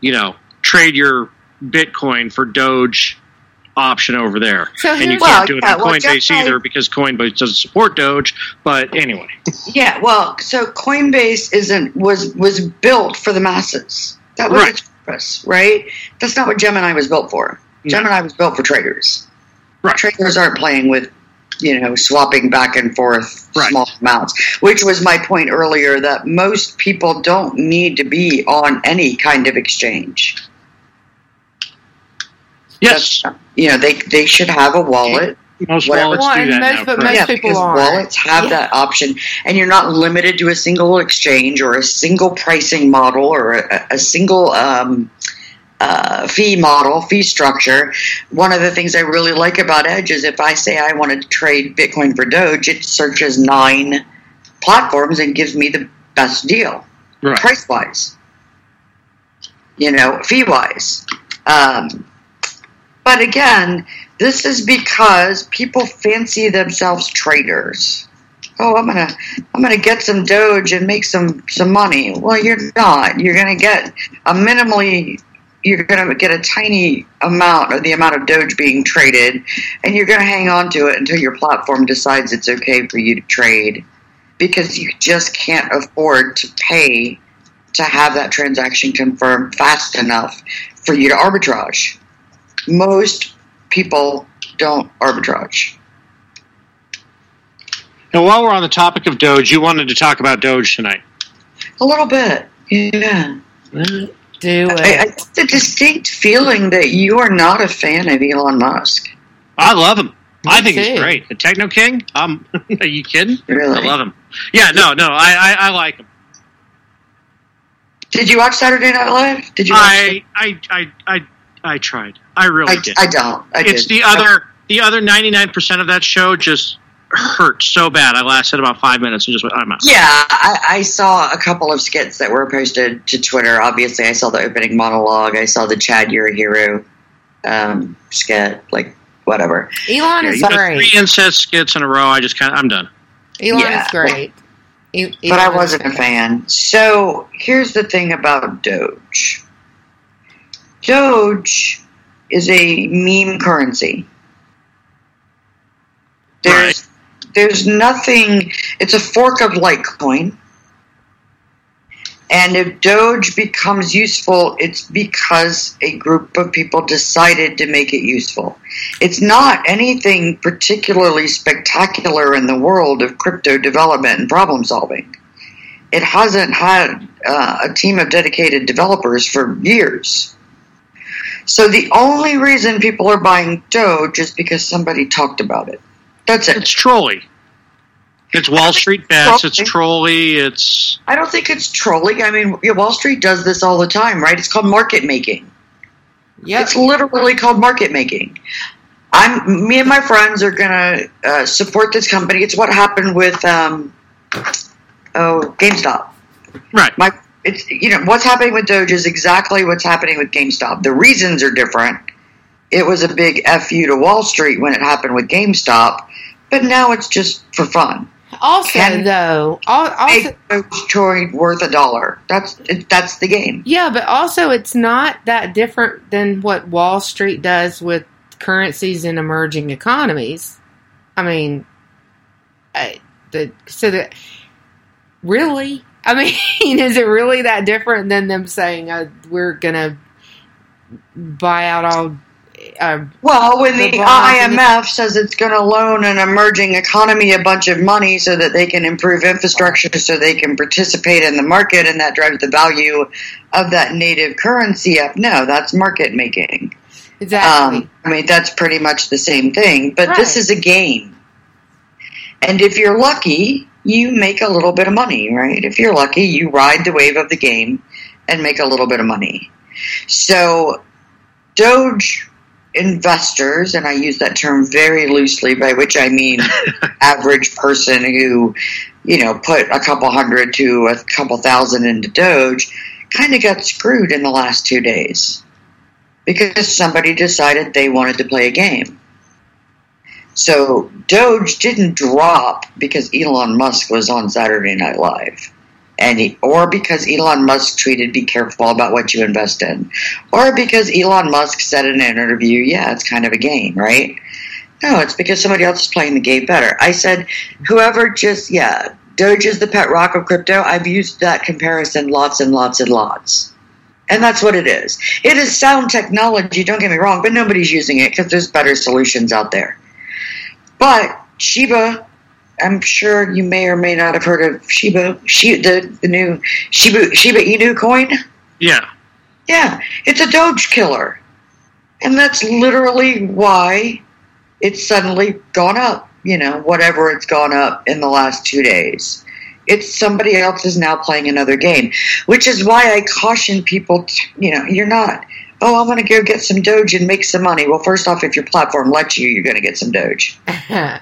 you know, trade your Bitcoin for Doge option over there, so and you can't well, do it yeah, on Coinbase well, either because Coinbase doesn't support Doge. But anyway, yeah, well, so Coinbase isn't was was built for the masses. That was right. its purpose, right? That's not what Gemini was built for. No. Gemini was built for traders. Right. Traders aren't playing with, you know, swapping back and forth right. small amounts, which was my point earlier that most people don't need to be on any kind of exchange. Yes. That's, you know, they they should have a wallet. Most wallets well, do that most, now, but most yeah, people are. Wallets have yeah. that option, and you're not limited to a single exchange or a single pricing model or a, a single um, uh, fee model, fee structure. One of the things I really like about Edge is if I say I want to trade Bitcoin for Doge, it searches nine platforms and gives me the best deal, right. price-wise, you know, fee-wise. Um, but again... This is because people fancy themselves traders. Oh, I'm gonna, I'm gonna get some Doge and make some, some money. Well, you're not. You're gonna get a minimally, you're gonna get a tiny amount of the amount of Doge being traded, and you're gonna hang on to it until your platform decides it's okay for you to trade, because you just can't afford to pay to have that transaction confirmed fast enough for you to arbitrage. Most people don't arbitrage. Now, while we're on the topic of Doge, you wanted to talk about Doge tonight. A little bit, yeah. Do it. I, I, the distinct feeling that you are not a fan of Elon Musk. I love him. Me I think too. He's great. The Techno King? Um, are you kidding? Really? I love him. Yeah, no, no, I, I, I like him. Did you watch Saturday Night Live? Did you? Watch I, I, I, I, I tried. I really I, did. I don't. I it's did. the other the other ninety-nine percent of that show just hurt so bad. I lasted about five minutes and just went, I'm out. Yeah, I, I saw a couple of skits that were posted to Twitter. Obviously, I saw the opening monologue. I saw the Chad, you're a hero um, skit, like whatever. Elon yeah, is great. Three incest skits in a row. I just kind of, I'm done. Elon yeah. is great. Elon but I wasn't a fan. So here's the thing about Doge. Doge is a meme currency. There's right. there's nothing. It's a fork of Litecoin. And if Doge becomes useful, it's because a group of people decided to make it useful. It's not anything particularly spectacular in the world of crypto development and problem solving. It hasn't had uh, a team of dedicated developers for years. So the only reason people are buying Doge is because somebody talked about it. That's it. It's trolly. It's Wall Street bets. It's trolly. It's. I don't think it's trolly. I mean, Wall Street does this all the time, right? It's called market making. Yeah. It's literally called market making. I'm. Me and my friends are gonna uh, support this company. It's what happened with um, oh, GameStop. Right. My. It's, you know, what's happening with Doge is exactly what's happening with GameStop. The reasons are different. It was a big F you to Wall Street when it happened with GameStop, but now it's just for fun. Also, Can though, also, make Doge coin worth a dollar. That's that's the game. Yeah, but also it's not that different than what Wall Street does with currencies in emerging economies. I mean, I, the, so that really. I mean, is it really that different than them saying uh, we're going to buy out all... Uh, well, when the, the I M F says it's going to loan an emerging economy a bunch of money so that they can improve infrastructure so they can participate in the market, and that drives the value of that native currency up. No, that's market making. Exactly. Um, I mean, that's pretty much the same thing. But right. this is a game. And if you're lucky... you make a little bit of money, right? If you're lucky, you ride the wave of the game and make a little bit of money. So Doge investors, and I use that term very loosely, by which I mean average person who, you know, put a couple hundred to a couple thousand into Doge, kind of got screwed in the last two days because somebody decided they wanted to play a game. So Doge didn't drop because Elon Musk was on Saturday Night Live, and he, or because Elon Musk tweeted, be careful about what you invest in, or because Elon Musk said in an interview, yeah, it's kind of a game, right? No, it's because somebody else is playing the game better. I said, whoever just, yeah, Doge is the pet rock of crypto. I've used that comparison lots and lots and lots. And that's what it is. It is sound technology, don't get me wrong, but nobody's using it because there's better solutions out there. But Shiba, I'm sure you may or may not have heard of Shibu, Shiba, the, the new Shiba, Shiba Inu coin. Yeah. Yeah, it's a Doge killer. And that's literally why it's suddenly gone up, you know, whatever it's gone up in the last two days. It's somebody else is now playing another game, which is why I caution people, to, you know, you're not, oh, I'm going to go get some Doge and make some money. Well, first off, if your platform lets you, you're going to get some Doge. Right.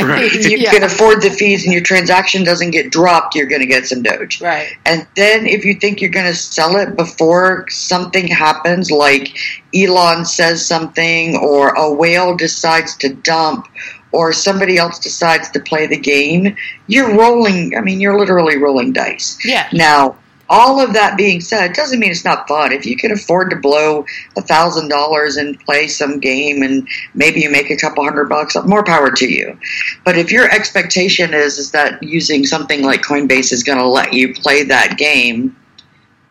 If you yeah. can afford the fees and your transaction doesn't get dropped, you're going to get some Doge. Right. And then if you think you're going to sell it before something happens, like Elon says something or a whale decides to dump, or somebody else decides to play the game, you're rolling, I mean, you're literally rolling dice. Yeah. Now, all of that being said, doesn't mean it's not fun. If you can afford to blow a thousand dollars and play some game and maybe you make a couple hundred bucks, more power to you. But if your expectation is, is that using something like Coinbase is going to let you play that game,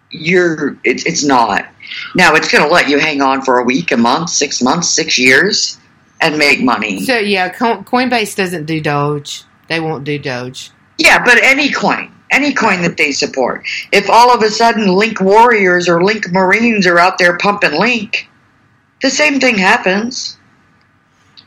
you're it, it's not. Now, it's going to let you hang on for a week, a month, six months, six years. And make money. So, yeah, Coinbase doesn't do Doge. They won't do Doge. Yeah, but any coin. Any coin that they support. If all of a sudden Link Warriors or Link Marines are out there pumping Link, the same thing happens.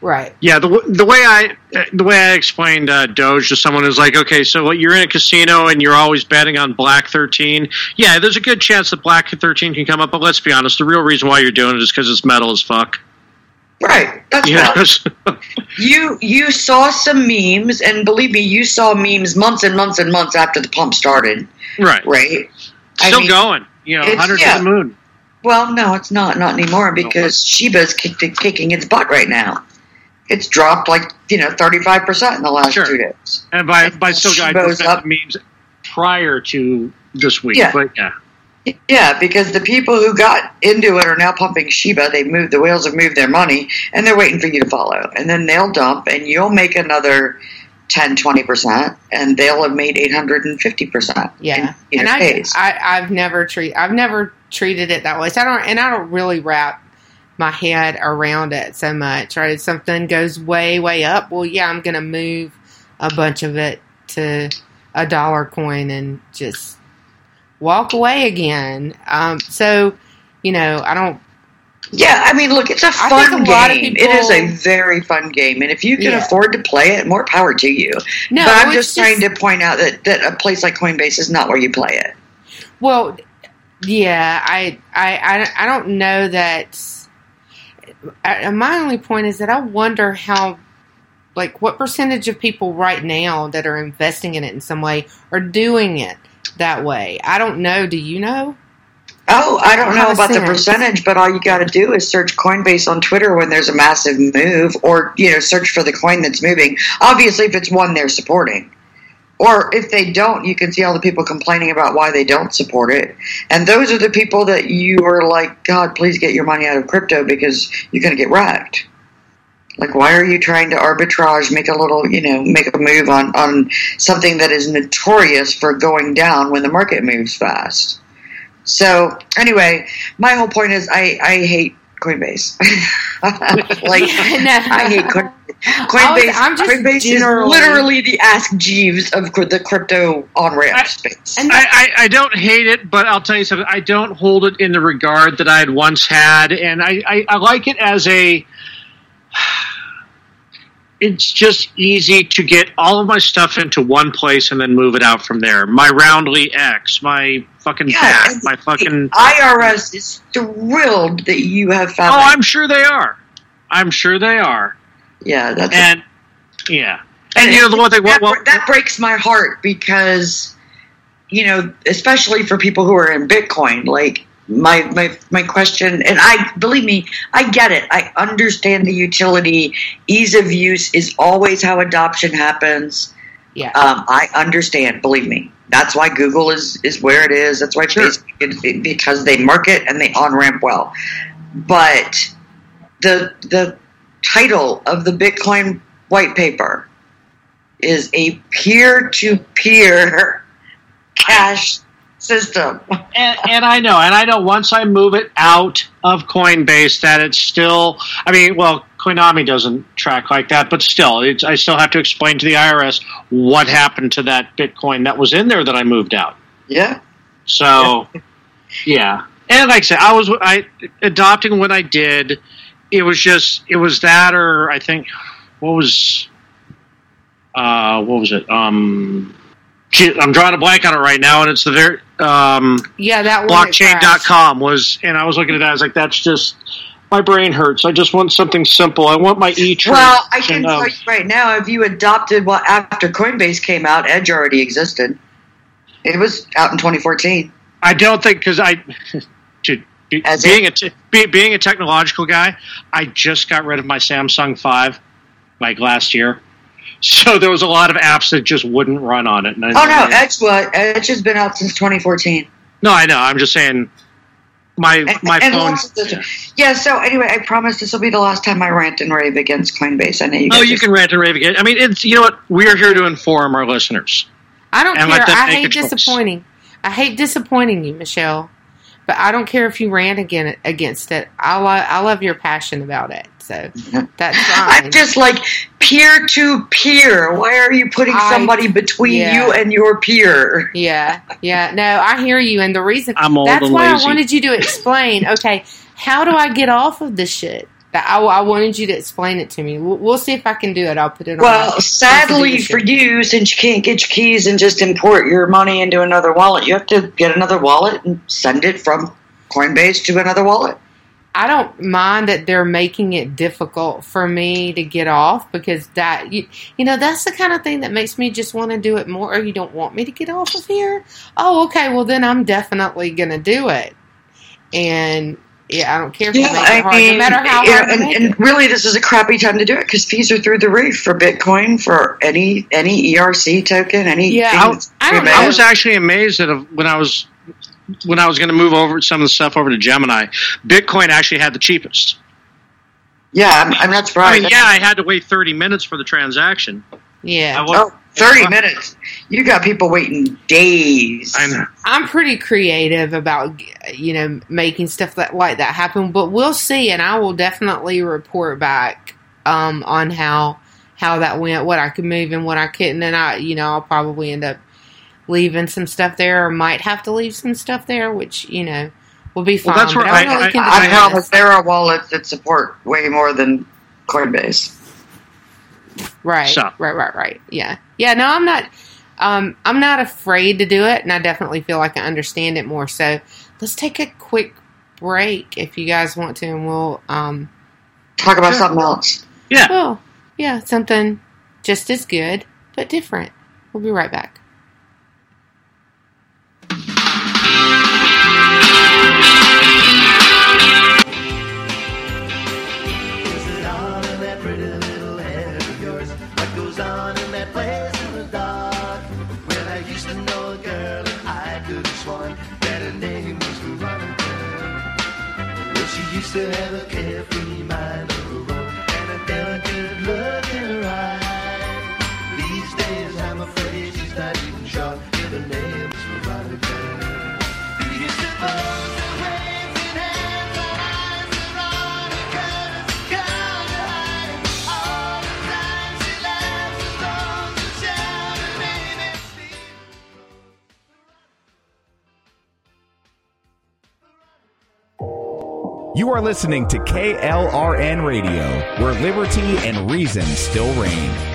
Right. Yeah, the the way I the way I explained uh, Doge to someone is like, okay, so you're in a casino and you're always betting on Black thirteen. Yeah, there's a good chance that Black thirteen can come up, but let's be honest, the real reason why you're doing it is because it's metal as fuck. Right, that's yes. Right. You you saw some memes, and believe me, you saw memes months and months and months after the pump started. Right, right. Still I mean, going, you know, hundreds yeah. to the moon. Well, no, it's not, not anymore because Shiba's kick, kicking its butt right now. It's dropped like you know thirty five percent in the last sure. two days. And by and by, still guys up memes prior to this week, yeah. but yeah. Yeah, because the people who got into it are now pumping Shiba. They've moved, the whales have moved their money, and they're waiting for you to follow. And then they'll dump, and you'll make another ten, twenty percent, and they'll have made eight hundred fifty percent. Yeah, in and I, I, I've never treat, I've never treated it that way. So I don't, and I don't really wrap my head around it so much. Right, if something goes way, way up, well, yeah, I'm going to move a bunch of it to a dollar coin and just. Walk away again. Um, so, you know, I don't... Yeah, I mean, look, it's a fun a game. People, it is a very fun game. And if you can yeah. afford to play it, more power to you. No, but I'm just, just trying to point out that, that a place like Coinbase is not where you play it. Well, yeah, I I, I, I don't know that... I, my only point is that I wonder how... Like, what percentage of people right now that are investing in it in some way are doing it? That way. I don't know. Do you know? Oh, I don't know about the percentage, but all you got to do is search Coinbase on Twitter when there's a massive move or, you know, search for the coin that's moving. Obviously, if it's one they're supporting. Or if they don't, you can see all the people complaining about why they don't support it. And those are the people that you are like, God, please get your money out of crypto because you're going to get wrecked. Like, why are you trying to arbitrage, make a little, you know, make a move on, on something that is notorious for going down when the market moves fast? So, anyway, my whole point is I, I hate Coinbase. like, no. I hate Coinbase. Coinbase, I'm just Coinbase generally... is literally the Ask Jeeves of the crypto on-ramp space. I, I, I don't hate it, but I'll tell you something. I don't hold it in the regard that I had once had, and I, I, I like it as a... It's just easy to get all of my stuff into one place and then move it out from there. My Roundly X, my fucking yeah, bat, my fucking... I R S is thrilled that you have found... Oh, that. I'm sure they are. I'm sure they are. Yeah, that's... And, a- yeah. And, and you know, the one thing... That, well, that breaks my heart because, you know, especially for people who are in Bitcoin, like... My, my my question, and I believe me, I get it. I understand the utility. Ease of use is always how adoption happens. Yeah, um, I understand. Believe me, that's why Google is, is where it is. That's why sure. Facebook is, because they market and they on-ramp well. But the the title of the Bitcoin white paper is a peer-to-peer cash system. and, and I know, and I know once I move it out of Coinbase that it's still, I mean, well, Coinomi doesn't track like that, but still, it's, I still have to explain to the I R S what happened to that Bitcoin that was in there that I moved out. Yeah. So, yeah. And like I said, I was I adopting what I did. It was just, it was that or I think, what was, uh, what was it? Um, I'm drawing a blank on it right now, and it's the very, um, yeah, that blockchain dot com was, and I was looking at that, I was like, that's just, my brain hurts. I just want something simple. I want my e-trade. Well, I can tell you right now, if you adopted what well, after Coinbase came out, Edge already existed. It was out in twenty fourteen. I don't think, because I, dude, be, being a te- be, being a technological guy, I just got rid of my Samsung five like last year. So there was a lot of apps that just wouldn't run on it. And I, oh, no, Edge, well, Edge has been out since twenty fourteen. No, I know. I'm just saying my and, my and phone. Yeah. yeah, so anyway, I promise this will be the last time I rant and rave against Coinbase. I know you guys. Oh, you just- can rant and rave again. I mean, it's you know what? We are here to inform our listeners. I don't care. I hate disappointing. I hate disappointing you, Michelle. But I don't care if you rant again against it. I, lo- I love your passion about it. So that's fine. I'm just like peer-to-peer. Why are you putting I, somebody between yeah. you and your peer? Yeah, yeah. No, I hear you. And the reason, I'm old that's and why lazy. I wanted you to explain, okay, how do I get off of this shit? I, I wanted you to explain it to me. We'll, we'll see if I can do it. I'll put it on. Well, sadly for you, since you can't get your keys and just import your money into another wallet, you have to get another wallet and send it from Coinbase to another wallet. I don't mind that they're making it difficult for me to get off because that, you, you know, that's the kind of thing that makes me just want to do it more. Or you don't want me to get off of here? Oh, okay. Well, then I'm definitely going to do it. And yeah, I don't care if yeah, I hard, mean, no matter how yeah, hard. And, and really, this is a crappy time to do it because fees are through the roof for Bitcoin, for any any E R C token, any. Yeah, I, I, don't know. I was actually amazed that when I was when I was going to move over some of the stuff over to Gemini, Bitcoin actually had the cheapest. Yeah, I'm, I'm not surprised. I mean, yeah, I had to wait thirty minutes for the transaction. Yeah. Oh, thirty minutes. You got people waiting days. I know. I'm pretty creative about, you know, making stuff that, like that happen, but we'll see, and I will definitely report back um, on how how that went, what I could move and what I couldn't, and I, you know, I'll probably end up leaving some stuff there, or might have to leave some stuff there, which, you know, will be fine. Well, that's where I, I, I, I, I have. There are wallets that support way more than Coinbase. Right, so. right, right, right. Yeah, yeah. No, I'm not. Um, I'm not afraid to do it, and I definitely feel like I understand it more. So let's take a quick break if you guys want to, and we'll um, talk about something else. Yeah. Well, yeah, something just as good but different. We'll be right back. To have a carefree mind on the road and a delicate look in her eye. These days I'm afraid she's not even sure if her name's Veronica. Do you suppose the raising hands are eyes on a curtain's gone to hide all the time she laughs and throws and shouts her name and speaks. You are listening to K L R N Radio, where liberty and reason still reign.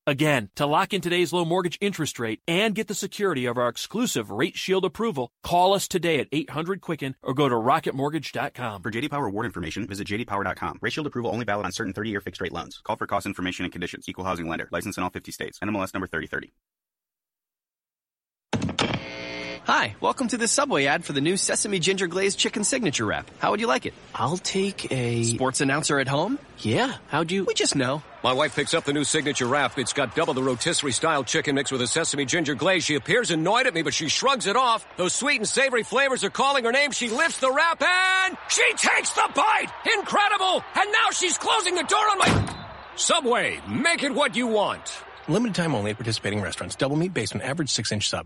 Again, to lock in today's low mortgage interest rate and get the security of our exclusive Rate Shield approval, call us today at eight hundred Quicken or go to rocket mortgage dot com. For J D Power award information, visit j d power dot com. Rate Shield approval only valid on certain thirty-year fixed rate loans. Call for cost information and conditions. Equal housing lender. Licensed in all fifty states. N M L S number thirty thirty. Hi, welcome to this Subway ad for the new Sesame Ginger Glazed Chicken Signature Wrap. How would you like it? I'll take a... Sports announcer at home? Yeah, how'd you... We just know. My wife picks up the new Signature Wrap. It's got double the rotisserie-style chicken mixed with a sesame ginger glaze. She appears annoyed at me, but she shrugs it off. Those sweet and savory flavors are calling her name. She lifts the wrap and... She takes the bite! Incredible! And now she's closing the door on my... Subway, make it what you want. Limited time only at participating restaurants. Double meat based on average six-inch sub.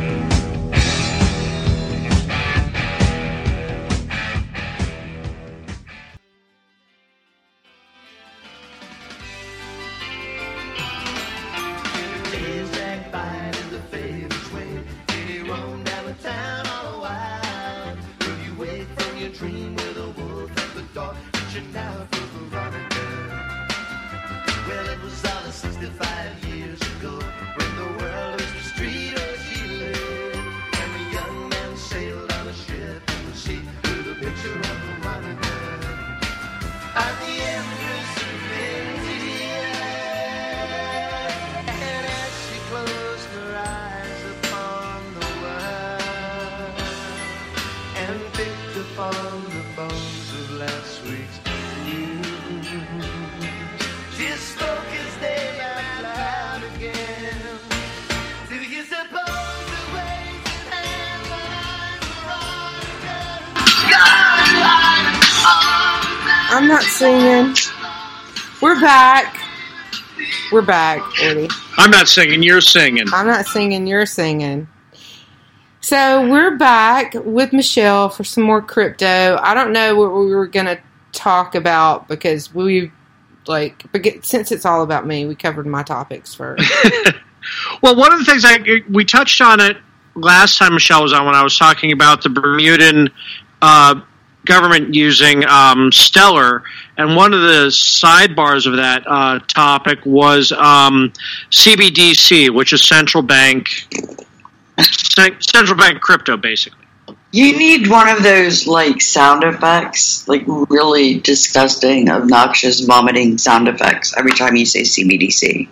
I'm not singing. We're back. We're back, Ordie. I'm not singing. You're singing. I'm not singing. You're singing. So we're back with Michelle for some more crypto. I don't know what we were going to talk about because we, like, since it's all about me, we covered my topics first. Well, one of the things I we touched on it last time Michelle was on when I was talking about the Bermudan uh government using um, Stellar, and one of the sidebars of that uh, topic was um, C B D C, which is central bank central bank crypto, basically. You need one of those like sound effects, like really disgusting, obnoxious, vomiting sound effects every time you say C B D C.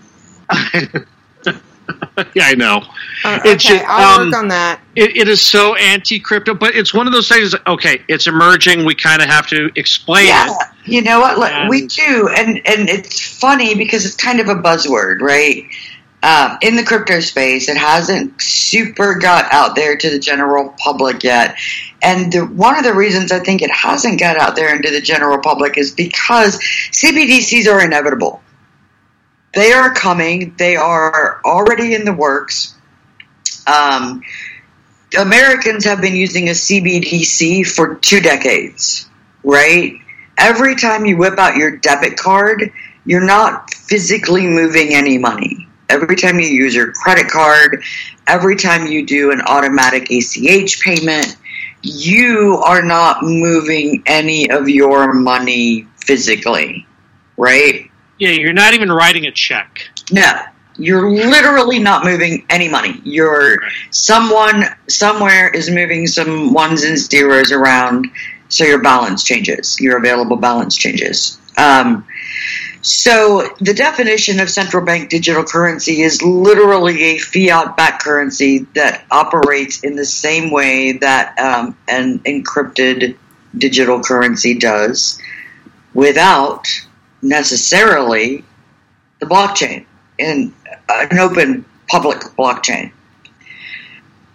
Yeah, I know. Uh, it's okay, just, I'll um, work on that. It, it is so anti-crypto, but it's one of those things, okay, it's emerging, we kind of have to explain yeah, it. You know what, look, and, we do, and, and it's funny because it's kind of a buzzword, right? Um, in the crypto space, it hasn't super got out there to the general public yet, and the, one of the reasons I think it hasn't got out there into the general public is because C B D Cs are inevitable. They are coming. They are already in the works. Um, Americans have been using a C B D C for two decades, right? Every time you whip out your debit card, you're not physically moving any money. Every time you use your credit card, every time you do an automatic A C H payment, you are not moving any of your money physically, right? Yeah, you're not even writing a check. No, you're literally not moving any money. You're someone somewhere is moving some ones and zeros around, so your balance changes. Your available balance changes. Um, so the definition of central bank digital currency is literally a fiat-backed currency that operates in the same way that um, an encrypted digital currency does, without necessarily the blockchain. And an open public blockchain.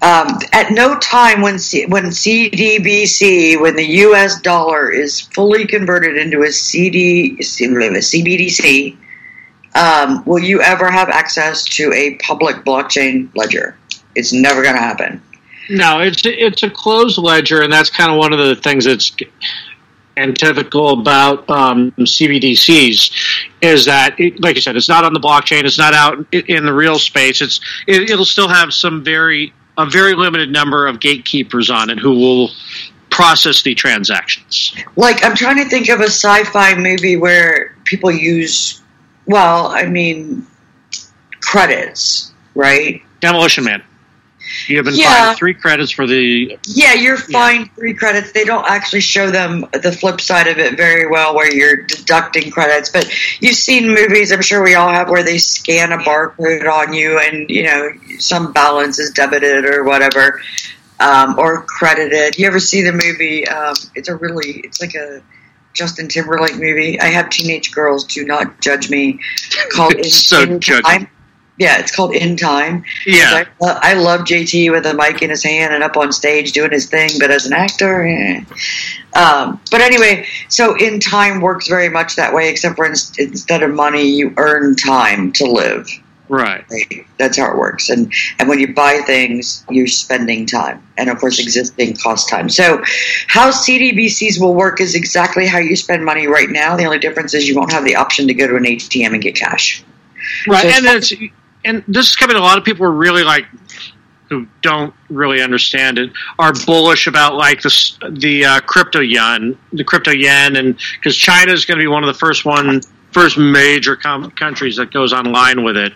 Um, at no time when C- when C D B C, when the U S dollar is fully converted into a C D, C B D C, um, will you ever have access to a public blockchain ledger? It's never going to happen. No, it's it's a closed ledger, and that's kind of one of the things that's antithetical about um, C B D Cs is that, it, like you said, it's not on the blockchain, it's not out in the real space. It's it, it'll still have some very a very limited number of gatekeepers on it who will process the transactions. Like, I'm trying to think of a sci-fi movie where people use, well, I mean, credits, right? Demolition Man. You have been yeah. fined three credits for the... Yeah, you're fined yeah. three credits. They don't actually show them the flip side of it very well where you're deducting credits. But you've seen movies, I'm sure we all have, where they scan a barcode on you and, you know, some balance is debited or whatever, um, or credited. You ever see the movie? Um, it's a really... It's like a Justin Timberlake movie. I have teenage girls. Do not judge me. Called it's in, so in judgy. Time. Yeah, it's called In Time. Yeah. I, uh, I love J T with a mic in his hand and up on stage doing his thing, but as an actor, eh. Um, but anyway, so In Time works very much that way, except for in, instead of money, you earn time to live. Right. Right. That's how it works. And, and when you buy things, you're spending time. And, of course, existing cost time. So how C D B Cs will work is exactly how you spend money right now. The only difference is you won't have the option to go to an A T M and get cash. Right, so and that's... And this is coming, a lot of people are really like, who don't really understand it, are bullish about like the the uh, crypto yen, the crypto yen, and because China is going to be one of the first one, first major com- countries that goes online with it,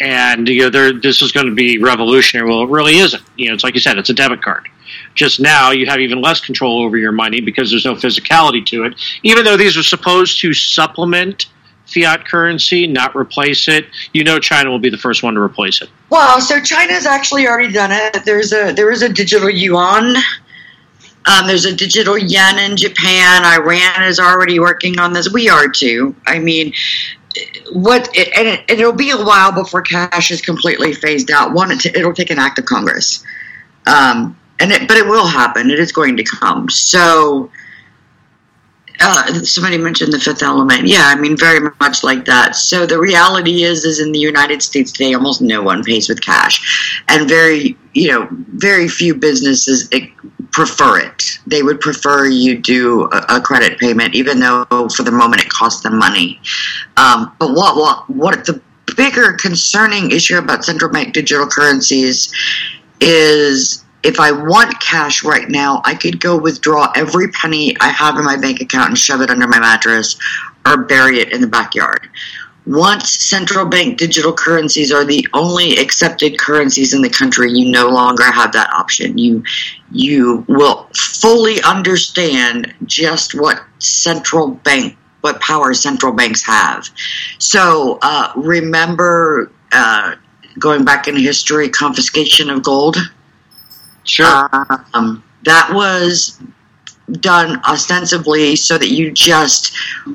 and you know this is going to be revolutionary. Well, it really isn't. You know, it's like you said, it's a debit card. Just now, you have even less control over your money because there's no physicality to it, even though these are supposed to supplement fiat currency, not replace it. You know, China will be the first one to replace it. Well, so China's actually already done it. There's a there is a digital yuan. Um, there's a digital yen in Japan. Iran is already working on this. We are too. I mean, what? It, and it, it'll be a while before cash is completely phased out. One, it t- it'll take an act of Congress, um, and it, but it will happen. It is going to come. So. Uh, somebody mentioned the fifth element. Yeah, I mean, very much like that. So the reality is, is in the United States today, almost no one pays with cash. And very, you know, very few businesses prefer it. They would prefer you do a, a credit payment, even though for the moment it costs them money. Um, but what, what, what the bigger concerning issue about central bank digital currencies is... If I want cash right now, I could go withdraw every penny I have in my bank account and shove it under my mattress or bury it in the backyard. Once central bank digital currencies are the only accepted currencies in the country, you no longer have that option. You you will fully understand just what central bank, what power central banks have. So uh, remember, uh, going back in history, confiscation of gold. Sure. Um, that was done ostensibly so that you just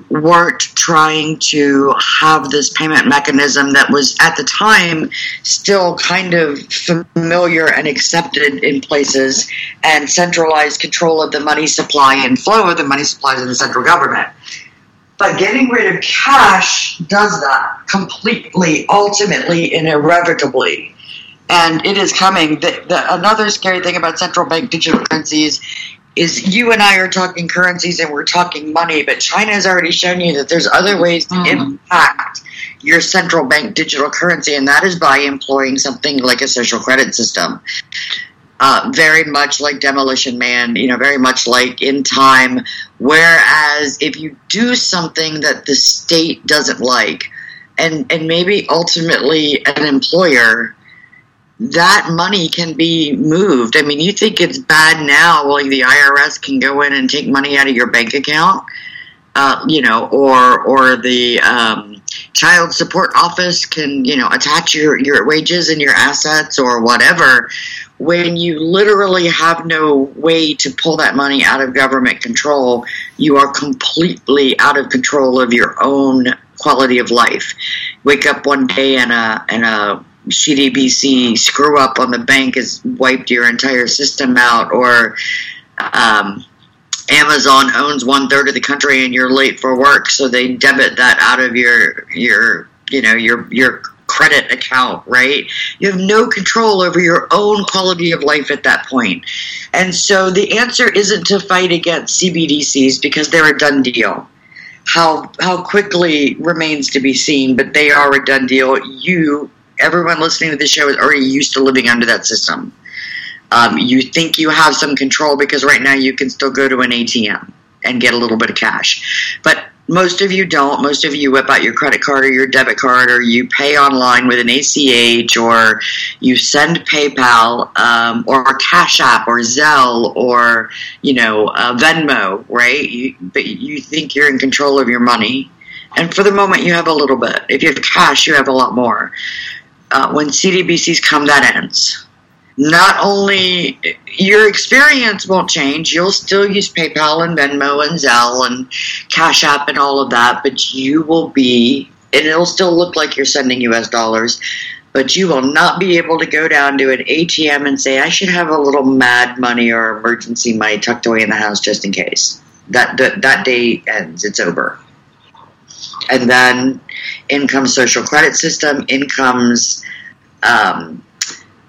weren't trying to have this payment mechanism that was at the time still kind of familiar and accepted in places and centralized control of the money supply and flow of the money supplies of the central government. But getting rid of cash does that completely, ultimately, and irrevocably. And it is coming. The, the, another scary thing about central bank digital currencies is you and I are talking currencies and we're talking money, but China has already shown you that there's other ways to impact your central bank digital currency, and that is by employing something like a social credit system. Uh, very much like Demolition Man, you know, very much like In Time, whereas if you do something that the state doesn't like, and, and maybe ultimately an employer... that money can be moved. I mean, you think it's bad now, well, the I R S can go in and take money out of your bank account, uh, you know, or or the um, child support office can, you know, attach your, your wages and your assets or whatever when you literally have no way to pull that money out of government control. You are completely out of control of your own quality of life. Wake up one day and a and a C D B C screw up on the bank has wiped your entire system out, or um, Amazon owns one third of the country and you're late for work, so they debit that out of your your you know your your credit account, right? You have no control over your own quality of life at that point. And so the answer isn't to fight against C B D Cs because they're a done deal. How how quickly remains to be seen, but they are a done deal. You, everyone listening to this show is already used to living under that system. Um, you think you have some control because right now you can still go to an A T M and get a little bit of cash. But most of you don't. Most of you whip out your credit card or your debit card, or you pay online with an A C H, or you send PayPal, um, or Cash App, or Zelle, or you know uh, Venmo, right? You, but you think you're in control of your money, and for the moment you have a little bit. If you have cash, you have a lot more. Uh, when C D B Cs come, that ends. Not only your experience won't change, you'll still use PayPal and Venmo and Zelle and Cash App and all of that, but you will be, and it'll still look like you're sending U S dollars, but you will not be able to go down to an A T M and say, I should have a little mad money or emergency money tucked away in the house just in case. That, that, that day ends. It's over. And then in comes social credit system, in comes... Um,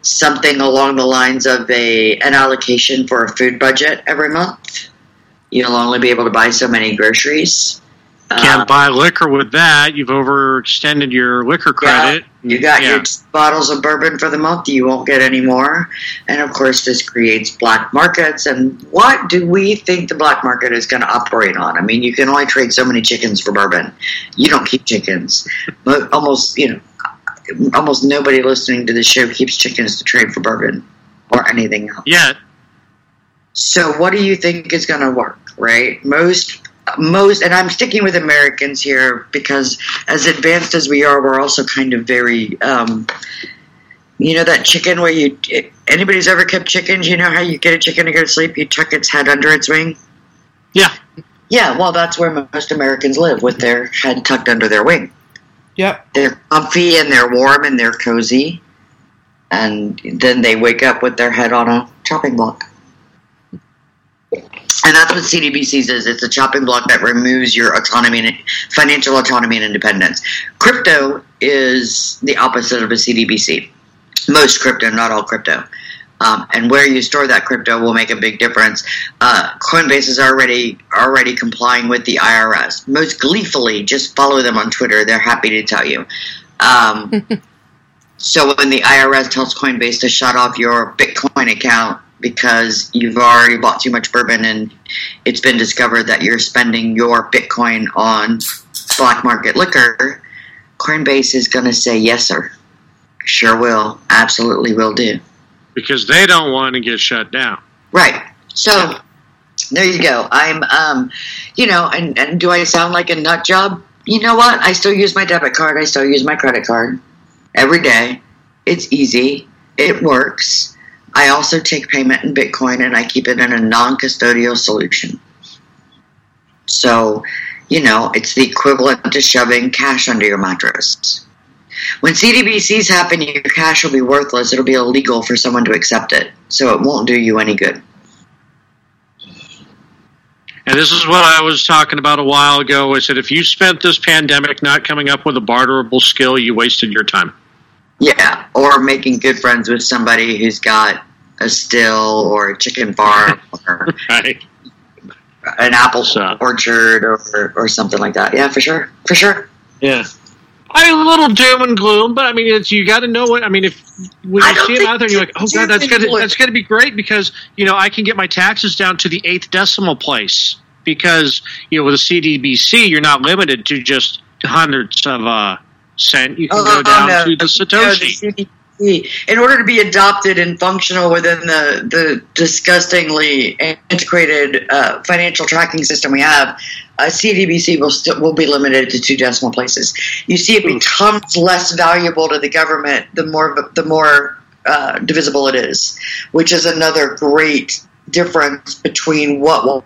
something along the lines of a an allocation for a food budget every month. You'll only be able to buy so many groceries. Can't um, buy liquor with that. You've overextended your liquor credit. Yeah, you got yeah. your bottles of bourbon for the month. You won't get any more. And, of course, this creates black markets. And what do we think the black market is going to operate on? I mean, you can only trade so many chickens for bourbon. You don't keep chickens. But almost, you know, almost nobody listening to the show keeps chickens to trade for bourbon or anything else. Yeah. So what do you think is going to work, right? Most, most, and I'm sticking with Americans here because as advanced as we are, we're also kind of very, um, you know, that chicken where you, anybody's ever kept chickens, you know how you get a chicken to go to sleep, you tuck its head under its wing? Yeah. Yeah, well, that's where most Americans live, with their head tucked under their wing. Yep. They're comfy and they're warm and they're cozy, and then they wake up with their head on a chopping block. And that's what C D B Cs is. It's a chopping block that removes your autonomy and financial autonomy and independence. Crypto is the opposite of a C D B C. Most crypto, not all crypto. Um, and where you store that crypto will make a big difference. Uh, Coinbase is already already complying with the I R S. Most gleefully, just follow them on Twitter. They're happy to tell you. Um, so when the I R S tells Coinbase to shut off your Bitcoin account because you've already bought too much bourbon and it's been discovered that you're spending your Bitcoin on black market liquor, Coinbase is going to say, yes, sir. Sure will. Absolutely will do. Because they don't want to get shut down. Right. So, there you go. I'm, um, you know, and, and do I sound like a nut job? You know what? I still use my debit card. I still use my credit card every day. It's easy. It works. I also take payment in Bitcoin, and I keep it in a non-custodial solution. So, you know, it's the equivalent to shoving cash under your mattress. When C D B Cs happen, your cash will be worthless. It'll be illegal for someone to accept it. So it won't do you any good. And this is what I was talking about a while ago. I said, if you spent this pandemic not coming up with a barterable skill, you wasted your time. Yeah, or making good friends with somebody who's got a still or a chicken farm or right. an apple so. orchard or, or, or something like that. Yeah, for sure. For sure. Yeah. I mean, a little doom and gloom, but I mean, it's, you got to know what I mean. If when you see it out there, you're like, "Oh God, that's gonna that's gonna be great," because you know I can get my taxes down to the eighth decimal place. Because you know, with a C D B C, you're not limited to just hundreds of a cent. You can oh, go down no. to the satoshi. No, the C D B C, in order to be adopted and functional within the the disgustingly antiquated uh, financial tracking system we have. A C D B C will still will be limited to two decimal places. You see, it becomes less valuable to the government the more the more uh, divisible it is, which is another great difference between what will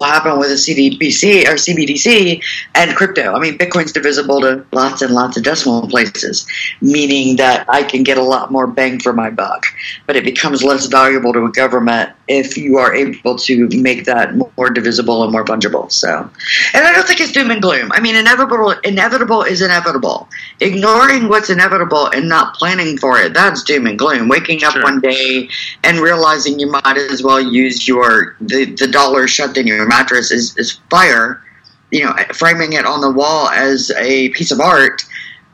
will happen with a C D B C or C B D C and crypto. I mean, Bitcoin's divisible to lots and lots of decimal places, meaning that I can get a lot more bang for my buck, but it becomes less valuable to a government if you are able to make that more divisible and more fungible. So, and I don't think it's doom and gloom. I mean, inevitable, inevitable is inevitable. Ignoring what's inevitable and not planning for it, that's doom and gloom. Waking up sure. one day and realizing you might as well use your the, the dollar shoved in your mattress is, is fire, you know, framing it on the wall as a piece of art,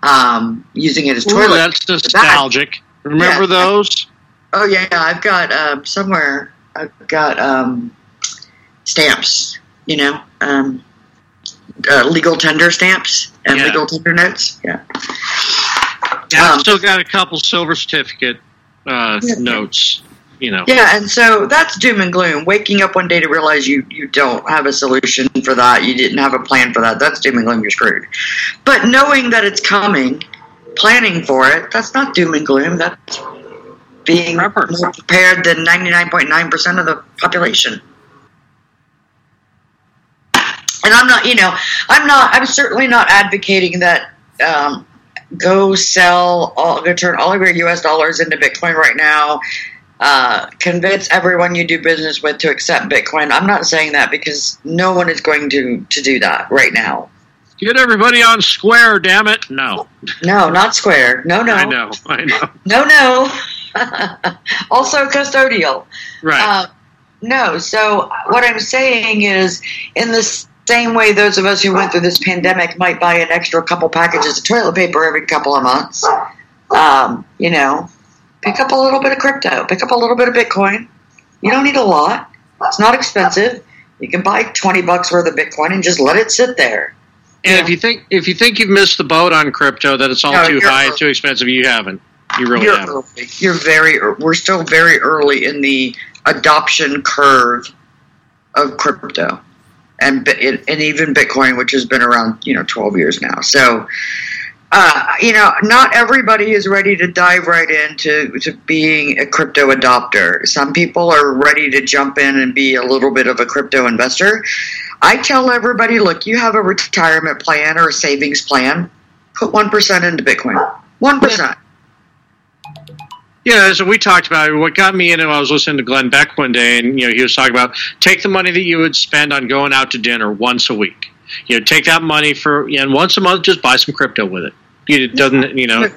um, using it as toilet. Ooh, that's nostalgic. That, Remember yeah, those? I, oh, yeah. I've got um, somewhere, I've got um, stamps, you know, um, uh, legal tender stamps and yeah. legal tender notes. Yeah. yeah um, I've still got a couple silver certificate uh, yeah. notes. You know. Yeah, and so that's doom and gloom. Waking up one day to realize you, you don't have a solution for that, you didn't have a plan for that, that's doom and gloom, you're screwed. But knowing that it's coming, planning for it, that's not doom and gloom, that's being Robert. more prepared than ninety-nine point nine percent of the population. And I'm not, you know, I'm not, I'm certainly not advocating that, um, go sell, all, go turn all of your U S dollars into Bitcoin right now. Uh, convince everyone you do business with to accept Bitcoin. I'm not saying that because no one is going to, to do that right now. Get everybody on Square, damn it. No. No, not Square. No, no. I know, I know. No, no. Also custodial. Right. Uh, no, so what I'm saying is in this same way those of us who went through this pandemic might buy an extra couple packages of toilet paper every couple of months, um, you know, pick up a little bit of crypto. Pick up a little bit of Bitcoin. You don't need a lot. It's not expensive. You can buy twenty bucks worth of Bitcoin and just let it sit there. And yeah. if you think if you think you've missed the boat on crypto, that it's all no, too high, early. too expensive, you haven't. You really you're haven't. Early. You're very. We're still very early in the adoption curve of crypto, and and even Bitcoin, which has been around you know twelve years now. So. Uh, you know, not everybody is ready to dive right into to being a crypto adopter. Some people are ready to jump in and be a little bit of a crypto investor. I tell everybody, look, you have a retirement plan or a savings plan. Put one percent into Bitcoin. one percent. Yeah, as we talked about, what got me into it, I was listening to Glenn Beck one day, and you know, he was talking about take the money that you would spend on going out to dinner once a week. You know, take that money for, and once a month, just buy some crypto with it. It doesn't, you know,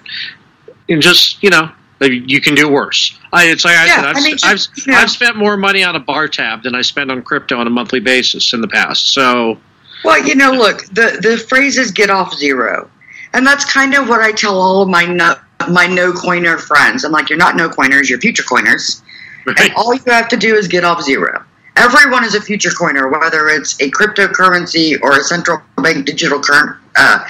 and just, you know, you can do worse. I, it's like I yeah, said, I've, I mean, I've, you know, I've spent more money on a bar tab than I spend on crypto on a monthly basis in the past. So, well, you know, look, the, the phrase is get off zero. And that's kind of what I tell all of my no, my no-coiner friends. I'm like, you're not no-coiners, you're future coiners. Right. And all you have to do is get off zero. Everyone is a future coiner, whether it's a cryptocurrency or a central bank digital, cur- uh,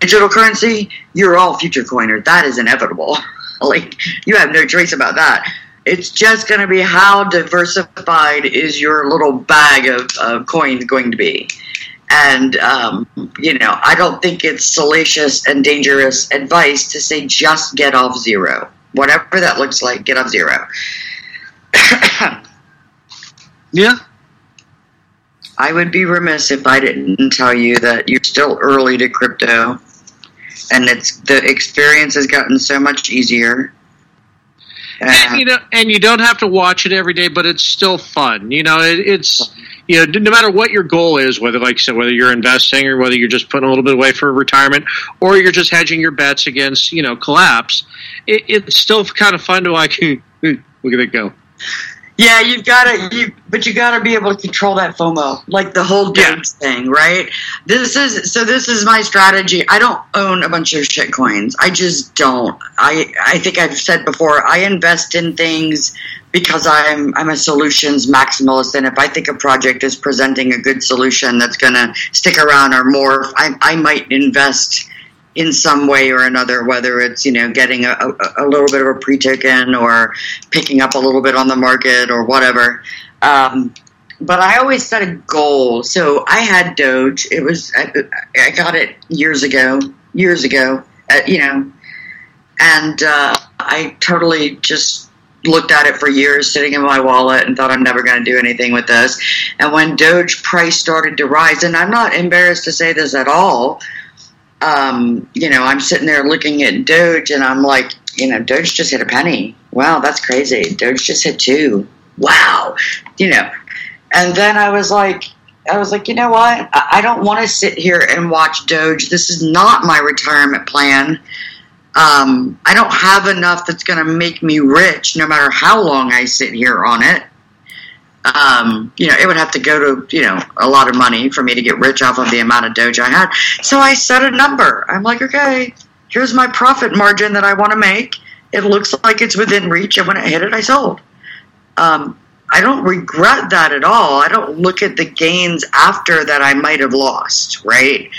digital currency, you're all future coiner. That is inevitable. Like, you have no choice about that. It's just going to be how diversified is your little bag of, of coins going to be. And, um, you know, I don't think it's salacious and dangerous advice to say just get off zero. Whatever that looks like, get off zero. Yeah. I would be remiss if I didn't tell you that you're still early to crypto, and it's the experience has gotten so much easier. Uh, and, you know, and you don't have to watch it every day, but it's still fun. You know, it, it's you know, no matter what your goal is, whether like I said, whether you're investing or whether you're just putting a little bit away for retirement, or you're just hedging your bets against you know collapse, it, it's still kind of fun to like look at it go. Yeah, you've got to, you, but you got to be able to control that FOMO, like the whole Doge yeah. thing, right? This is so. This is my strategy. I don't own a bunch of shit coins. I just don't. I I think I've said before. I invest in things because I'm I'm a solutions maximalist, and if I think a project is presenting a good solution that's going to stick around or morph, I I might invest in some way or another, whether it's, you know, getting a, a, a little bit of a pre-token or picking up a little bit on the market or whatever. Um, but I always set a goal. So I had Doge. It was, I, I got it years ago, years ago, uh, you know, and uh, I totally just looked at it for years sitting in my wallet and thought I'm never going to do anything with this. And when Doge price started to rise, and I'm not embarrassed to say this at all, um, you know, I'm sitting there looking at Doge and I'm like, you know, Doge just hit a penny. Wow, that's crazy. Doge just hit two. Wow. You know, and then I was like, I was like, you know what? I don't want to sit here and watch Doge. This is not my retirement plan. Um, I don't have enough that's going to make me rich no matter how long I sit here on it. Um, you know, it would have to go to, you know, a lot of money for me to get rich off of the amount of Doge I had. So I set a number. I'm like, okay, here's my profit margin that I want to make. It looks like it's within reach, and when it hit it, I sold. Um, I don't regret that at all. I don't look at the gains after that I might have lost, right?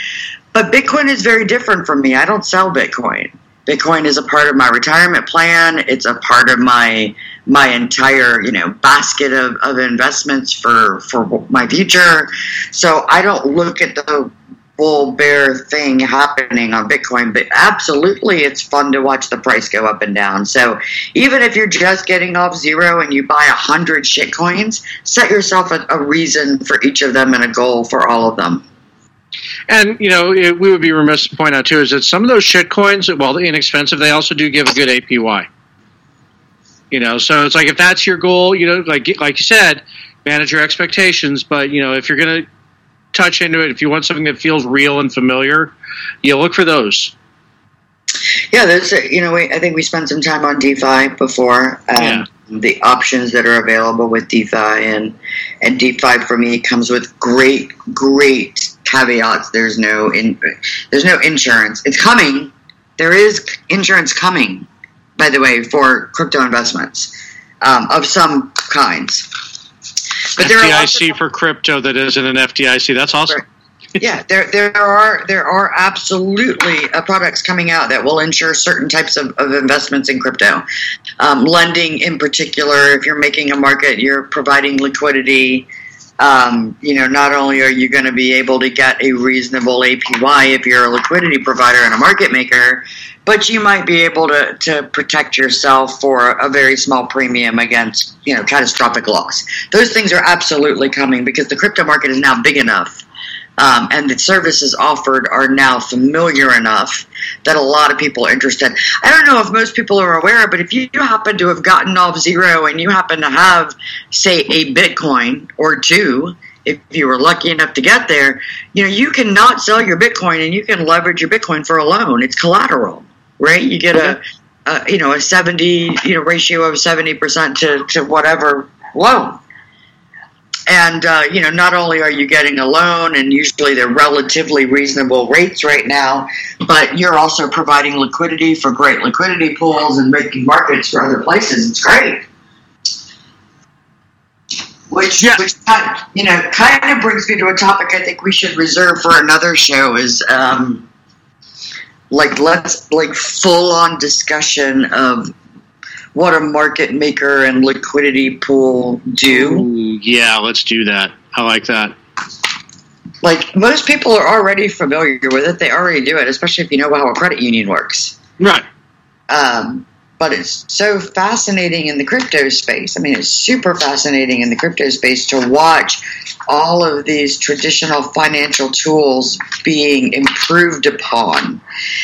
But Bitcoin is very different from me. I don't sell Bitcoin. Bitcoin is a part of my retirement plan. It's a part of my my entire, you know, basket of, of investments for, for my future. So I don't look at the bull bear thing happening on Bitcoin, but absolutely it's fun to watch the price go up and down. So even if you're just getting off zero and you buy a hundred shit coins, set yourself a, a reason for each of them and a goal for all of them. And, you know, it, we would be remiss to point out, too, is that some of those shitcoins, while they're inexpensive, they also do give a good A P Y. You know, so it's like if that's your goal, you know, like like you said, manage your expectations. But, you know, if you're going to touch into it, if you want something that feels real and familiar, you look for those. Yeah, that's, you know, we, I think we spent some time on DeFi before. Um, yeah. The options that are available with DeFi, and and DeFi for me comes with great, great caveats. There's no in, there's no insurance. It's coming. There is insurance coming, by the way, for crypto investments um, of some kinds. But there F D I C are for crypto that isn't an F D I C. That's awesome. Right. Yeah, there there are there are absolutely uh, products coming out that will insure certain types of, of investments in crypto. Um, lending in particular, if you're making a market, you're providing liquidity. Um, you know, not only are you going to be able to get a reasonable A P Y if you're a liquidity provider and a market maker, but you might be able to, to protect yourself for a very small premium against, you know, catastrophic loss. Those things are absolutely coming because the crypto market is now big enough. Um, and the services offered are now familiar enough that a lot of people are interested. I don't know if most people are aware, but if you happen to have gotten off zero and you happen to have, say, a Bitcoin or two, if you were lucky enough to get there, you know, you cannot sell your Bitcoin and you can leverage your Bitcoin for a loan. It's collateral, right? You get a, a you know, a seventy, you know, ratio of seventy percent to, to whatever loan. And, uh, you know, not only are you getting a loan, and usually they're relatively reasonable rates right now, but you're also providing liquidity for great liquidity pools and making markets for other places. It's great. Which, yeah. which kind of, you know, kind of brings me to a topic I think we should reserve for another show is, um, like, let's, like, full-on discussion of what a market maker and liquidity pool do. Ooh, yeah, let's do that. I like that. Like, most people are already familiar with it. They already do it, especially if you know how a credit union works. Right. Um, but it's so fascinating in the crypto space. I mean, it's super fascinating in the crypto space to watch all of these traditional financial tools being improved upon.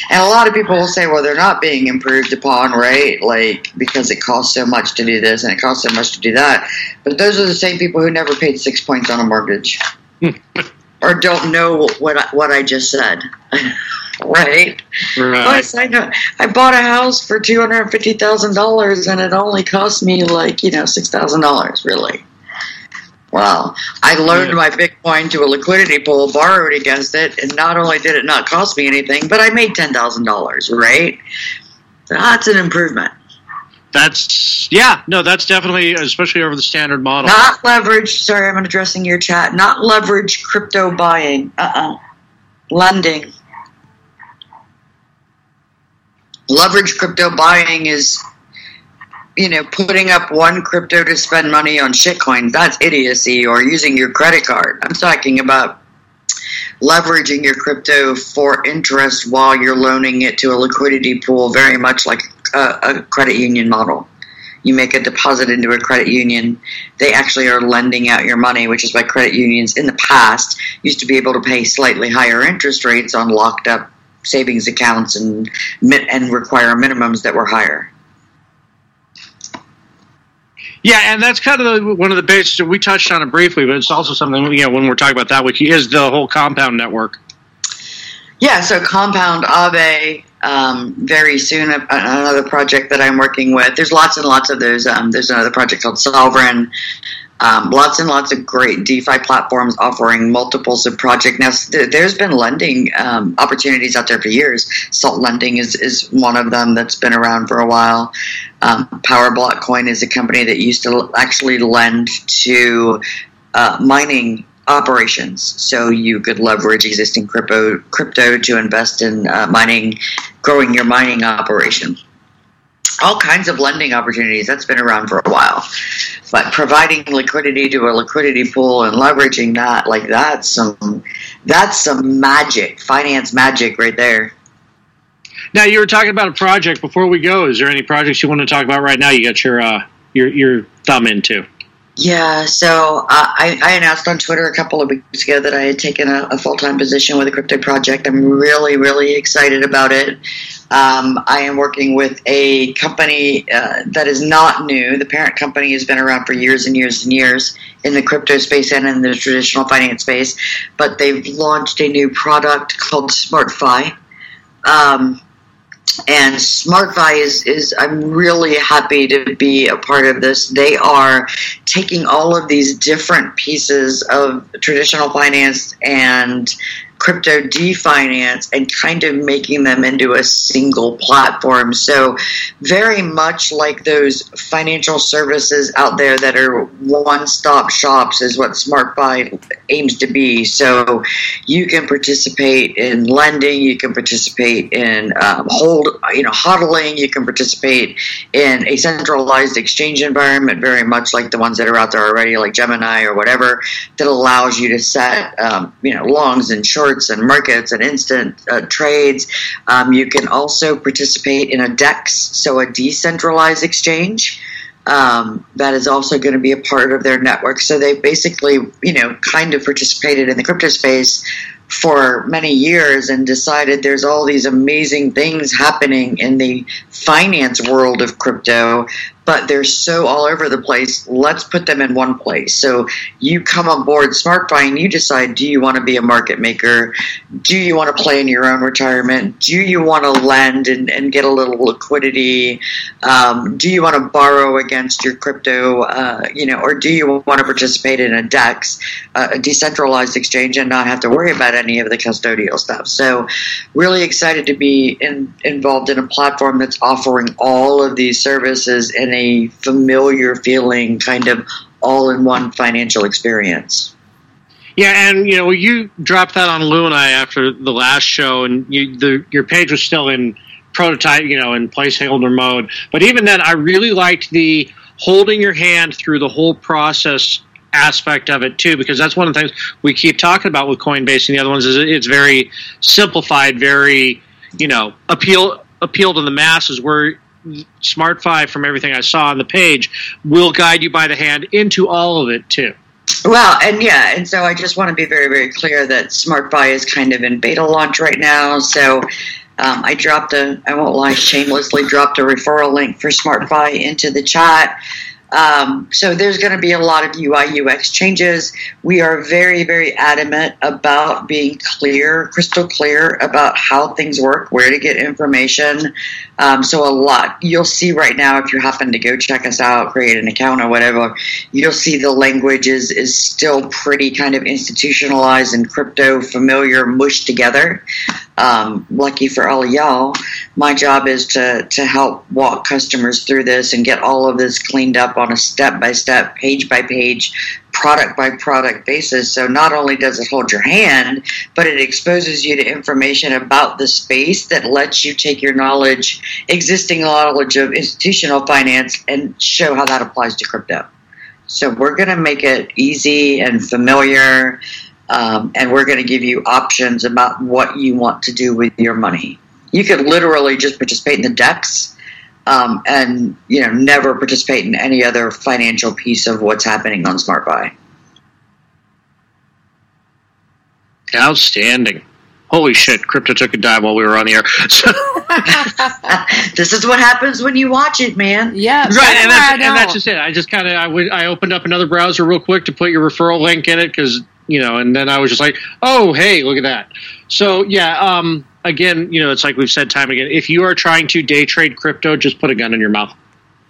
And a lot of people will say, well, they're not being improved upon, right? Like, because it costs so much to do this and it costs so much to do that. But those are the same people who never paid six points on a mortgage or don't know what I, what I just said. Right. Right. Plus, I know I bought a house for two hundred and fifty thousand dollars, and it only cost me like you know six thousand dollars. Really? Wow! I loaned yeah. my Bitcoin to a liquidity pool, borrowed against it, and not only did it not cost me anything, but I made ten thousand dollars. Right? That's an improvement. That's yeah. No, that's definitely, especially over the standard model. Not leverage. Sorry, I'm addressing your chat. Not leverage crypto buying. Uh uh-uh. uh. Lending. Leverage crypto buying is, you know, putting up one crypto to spend money on shitcoin. That's idiocy, or using your credit card. I'm talking about leveraging your crypto for interest while you're loaning it to a liquidity pool, very much like a, a credit union model. you make a deposit into a credit union, they actually are lending out your money, which is why credit unions in the past used to be able to pay slightly higher interest rates on locked up savings accounts and and require minimums that were higher. Yeah, and that's kind of the, one of the bases we touched on it briefly, but it's also something, you know, when we're talking about that, which is the whole Compound network. Yeah, so Compound, Aave, um, very soon, another project that I'm working with. There's lots and lots of those. Um, there's another project called Sovereign. Um, lots and lots of great DeFi platforms offering multiples of projects. Now, there's been lending um, opportunities out there for years. Salt Lending is, is one of them that's been around for a while. Um, Powerblock Coin is a company that used to actually lend to uh, mining operations, so you could leverage existing crypto crypto to invest in uh, mining, growing your mining operation. All kinds of lending opportunities. That's been around for a while. But providing liquidity to a liquidity pool and leveraging that, like that's some, that's some magic, finance magic right there. Now, you were talking about a project before we go. Is there any projects you want to talk about right now you got your uh, your, your thumb into? Yeah, so uh, I, I announced on Twitter a couple of weeks ago that I had taken a, a full-time position with a crypto project. I'm really, really excited about it. Um, I am working with a company uh, that is not new. The parent company has been around for years and years and years in the crypto space and in the traditional finance space, but they've launched a new product called SmartFi. Um And SmartFi is, is, I'm really happy to be a part of this. They are taking all of these different pieces of traditional finance and crypto definance and kind of making them into a single platform. So very much like those financial services out there that are one-stop shops is what SmartFi aims to be. So you can participate in lending, you can participate in um, hold, you know, hodling, you can participate in a centralized exchange environment, very much like the ones that are out there already, like Gemini or whatever, that allows you to set, um, you know, longs and shorts and markets and instant uh, trades. Um, you can also participate in a DEX, so a decentralized exchange. Um, that is also going to be a part of their network. So they basically, you know, kind of participated in the crypto space for many years and decided there's all these amazing things happening in the finance world of crypto, but they're so all over the place. Let's put them in one place. So you come on board SmartFi and you decide, do you want to be a market maker? Do you want to play in your own retirement? Do you want to lend and, and get a little liquidity? Um, do you want to borrow against your crypto? Uh, you know, or do you want to participate in a DEX, uh, a decentralized exchange, and not have to worry about any of the custodial stuff? So really excited to be in, involved in a platform that's offering all of these services in a familiar feeling, kind of all-in-one financial experience. Yeah, and you know, you dropped that on Lou and I after the last show, and you, the, your page was still in prototype, you know, in placeholder mode. But even then, I really liked the holding your hand through the whole process aspect of it too, because that's one of the things we keep talking about with Coinbase and the other ones is it's very simplified, very, you know, appeal appeal to the masses, where SmartFi, from everything I saw on the page, will guide you by the hand into all of it too. Well, and yeah, and so I just want to be very, very clear that SmartFi is kind of in beta launch right now. So um, I dropped a, I won't lie, shamelessly dropped a referral link for SmartFi into the chat. Um, so there's going to be a lot of U I U X changes. We are very, very adamant about being clear, crystal clear about how things work, where to get information. Um, so a lot you'll see right now, if you happen to go check us out, create an account or whatever, you'll see the language is, is still pretty kind of institutionalized and crypto familiar, mushed together. Um, lucky for all of y'all, my job is to, to help walk customers through this and get all of this cleaned up on a step-by-step, page-by-page, product-by-product basis. So not only does it hold your hand, but it exposes you to information about the space that lets you take your knowledge, existing knowledge of institutional finance, and show how that applies to crypto. So we're going to make it easy and familiar. Um, and we're going to give you options about what you want to do with your money. You could literally just participate in the DEX, um, and you know never participate in any other financial piece of what's happening on SmartFi. Outstanding. Holy shit, crypto took a dive while we were on the air. So this is what happens when you watch it, man. Yeah. Right, that's and, that's, and that's just it. I just kind of, I, w- I opened up another browser real quick to put your referral link in it because, you know, and then I was just like, oh, hey, look at that. So, yeah, um, again, you know, it's like we've said time again. If you are trying to day trade crypto, just put a gun in your mouth.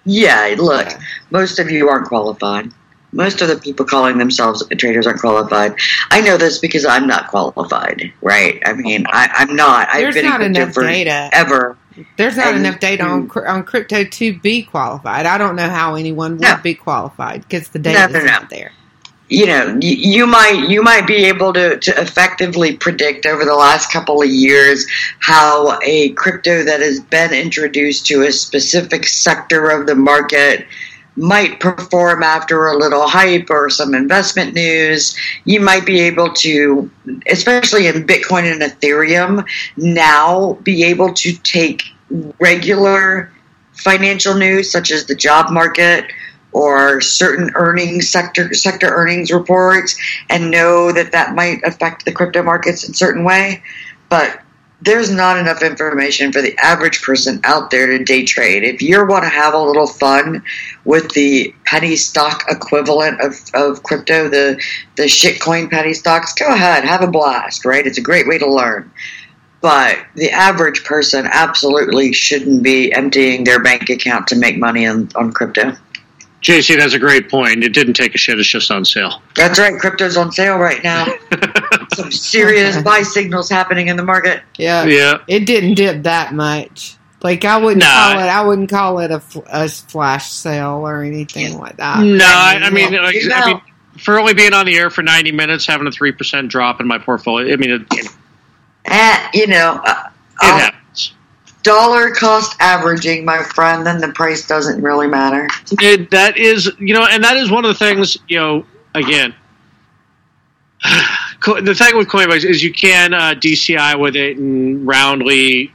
Yeah, look, most of you aren't qualified. Most of the people calling themselves traders aren't qualified. I know this because I'm not qualified, right? I mean, I, I'm not. I've There's been not enough data ever. There's not and, enough data on on crypto to be qualified. I don't know how anyone would no, be qualified because the data is no, no, no. not there. You know, you, you might you might be able to, to effectively predict over the last couple of years how a crypto that has been introduced to a specific sector of the market might perform after a little hype or some investment news. You might be able to, especially in Bitcoin and Ethereum, now be able to take regular financial news such as the job market or certain earnings sector sector earnings reports and know that that might affect the crypto markets in a certain way. But there's not enough information for the average person out there to day trade. If you want to have a little fun with the penny stock equivalent of, of crypto, the, the shitcoin penny stocks, go ahead, have a blast, right? It's a great way to learn. But the average person absolutely shouldn't be emptying their bank account to make money on, on crypto. J C, that's a great point. It didn't take a shit. It's just on sale. That's right. Crypto's on sale right now. Some serious buy signals happening in the market. Yeah. Yeah. It didn't dip that much. Like, I wouldn't nah. call it I wouldn't call it a, a flash sale or anything like that. No, I mean, I mean, like, you know. I mean, for only being on the air for ninety minutes, having a three percent drop in my portfolio, I mean, it, it, uh, you know, uh, it happens. Dollar cost averaging, my friend, then the price doesn't really matter. It, that is, you know, and that is one of the things, you know, again, the thing with Coinbase is you can uh, D C I with it and roundly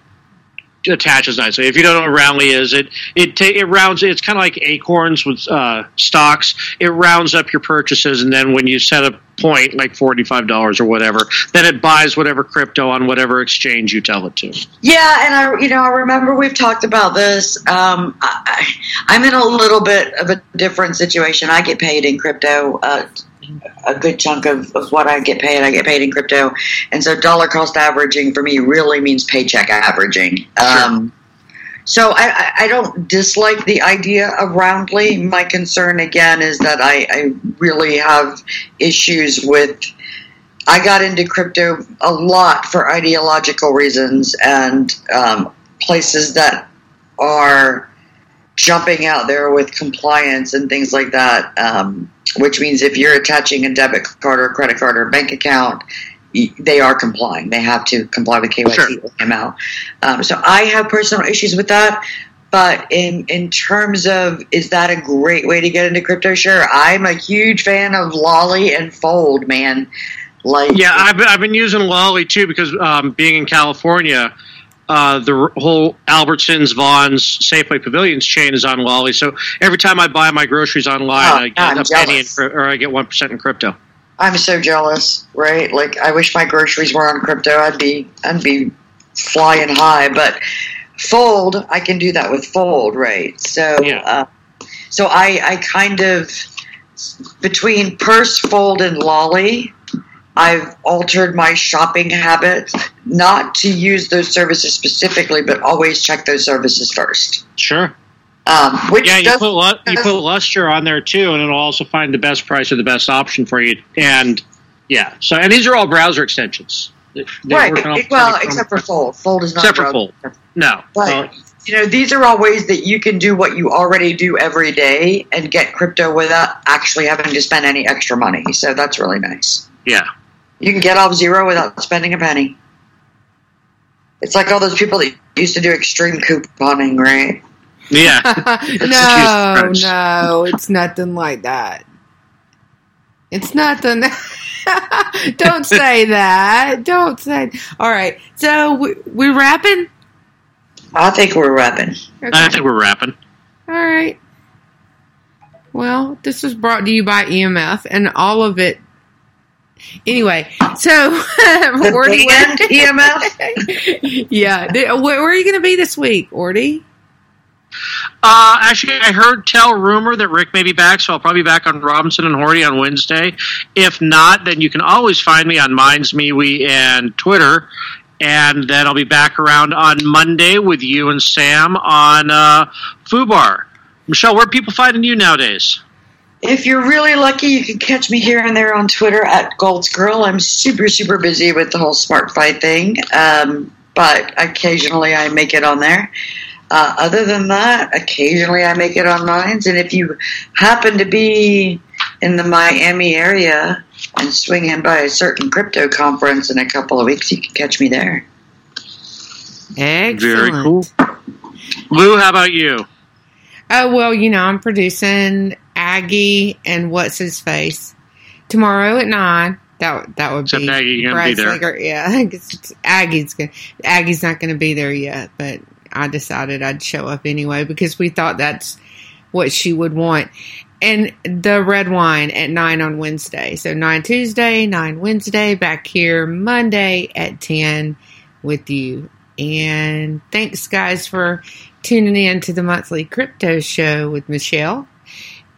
attaches nicely. If you don't know what roundly is, it it ta- it rounds. It's kind of like acorns with uh, stocks. It rounds up your purchases, and then when you set a point, like forty-five dollars or whatever, then it buys whatever crypto on whatever exchange you tell it to. Yeah, and I, you know, I remember we've talked about this. Um, I, I'm in a little bit of a different situation. I get paid in crypto. Uh, A good chunk of, of what I get paid, I get paid in crypto. And so dollar cost averaging for me really means paycheck averaging. Um, so I, I don't dislike the idea of roundly. My concern, again, is that I, I really have issues with – I got into crypto a lot for ideological reasons and um, places that are jumping out there with compliance and things like that, um, which means if you're attaching a debit card or a credit card or a bank account, they are complying. They have to comply with K Y C sure. or M L. Um, so I have personal issues with that. But in, in terms of, is that a great way to get into crypto? Sure. I'm a huge fan of Lolli and Fold, man. Like, yeah, I've, I've been using Lolli, too, because um, being in California, Uh, the whole Albertsons, Vons, Safeway, Pavilions chain is on Lolli. So every time I buy my groceries online, oh, I get I'm a penny in, or I get one percent in crypto. I'm so jealous, right? Like, I wish my groceries were on crypto. I'd be, I'd be flying high. But Fold, I can do that with Fold, right? So, yeah. uh, so I, I kind of between Purse, Fold, and Lolli, I've altered my shopping habits, not to use those services specifically, but always check those services first. Sure. Um, which yeah, you put, you put Luster on there, too, and it'll also find the best price or the best option for you. And, yeah. so and these are all browser extensions. They, right. Well, except for Fold. Fold is not Except for Fold. No. But, well, you know, these are all ways that you can do what you already do every day and get crypto without actually having to spend any extra money. So that's really nice. Yeah. You can get off zero without spending a penny. It's like all those people that used to do extreme couponing, right? Yeah. no, no, it's nothing like that. It's nothing. Don't say that. Don't say. All right, so we, we're wrapping. I think we're wrapping. Okay. I think we're wrapping. All right. Well, this was brought to you by E M F and all of it. Anyway, so Ordie, E M F. Yeah, where are you going to be this week, Ordie? Uh, actually, I heard tell rumor that Rick may be back, so I'll probably be back on Robinson and Horty on Wednesday. If not, then you can always find me on Minds, MeWe, and Twitter. And then I'll be back around on Monday with you and Sam on uh, Foobar. Michelle, where are people finding you nowadays? If you're really lucky, you can catch me here and there on Twitter at Gold's Girl. I'm super, super busy with the whole SmartFi thing, um, but occasionally I make it on there. Uh, other than that, occasionally I make it on Minds, and if you happen to be in the Miami area and swing in by a certain crypto conference in a couple of weeks, you can catch me there. Excellent. Very cool. Lou, how about you? Oh, well, you know, I'm producing Aggie and What's-His-Face tomorrow at nine. That that would Except be... Aggie, you're going to be there. Slinger. Yeah, Aggie's, gonna, Aggie's not going to be there yet, but... I decided I'd show up anyway because we thought that's what she would want. And the red wine at nine on Wednesday. So nine Tuesday, nine Wednesday, back here Monday at ten with you. And thanks, guys, for tuning in to the monthly crypto show with Michelle.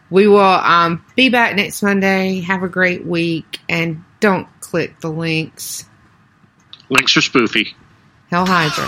We will um, be back next Monday. Have a great week. And don't click the links. Links are spoofy. Hell Hydra.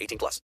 eighteen plus.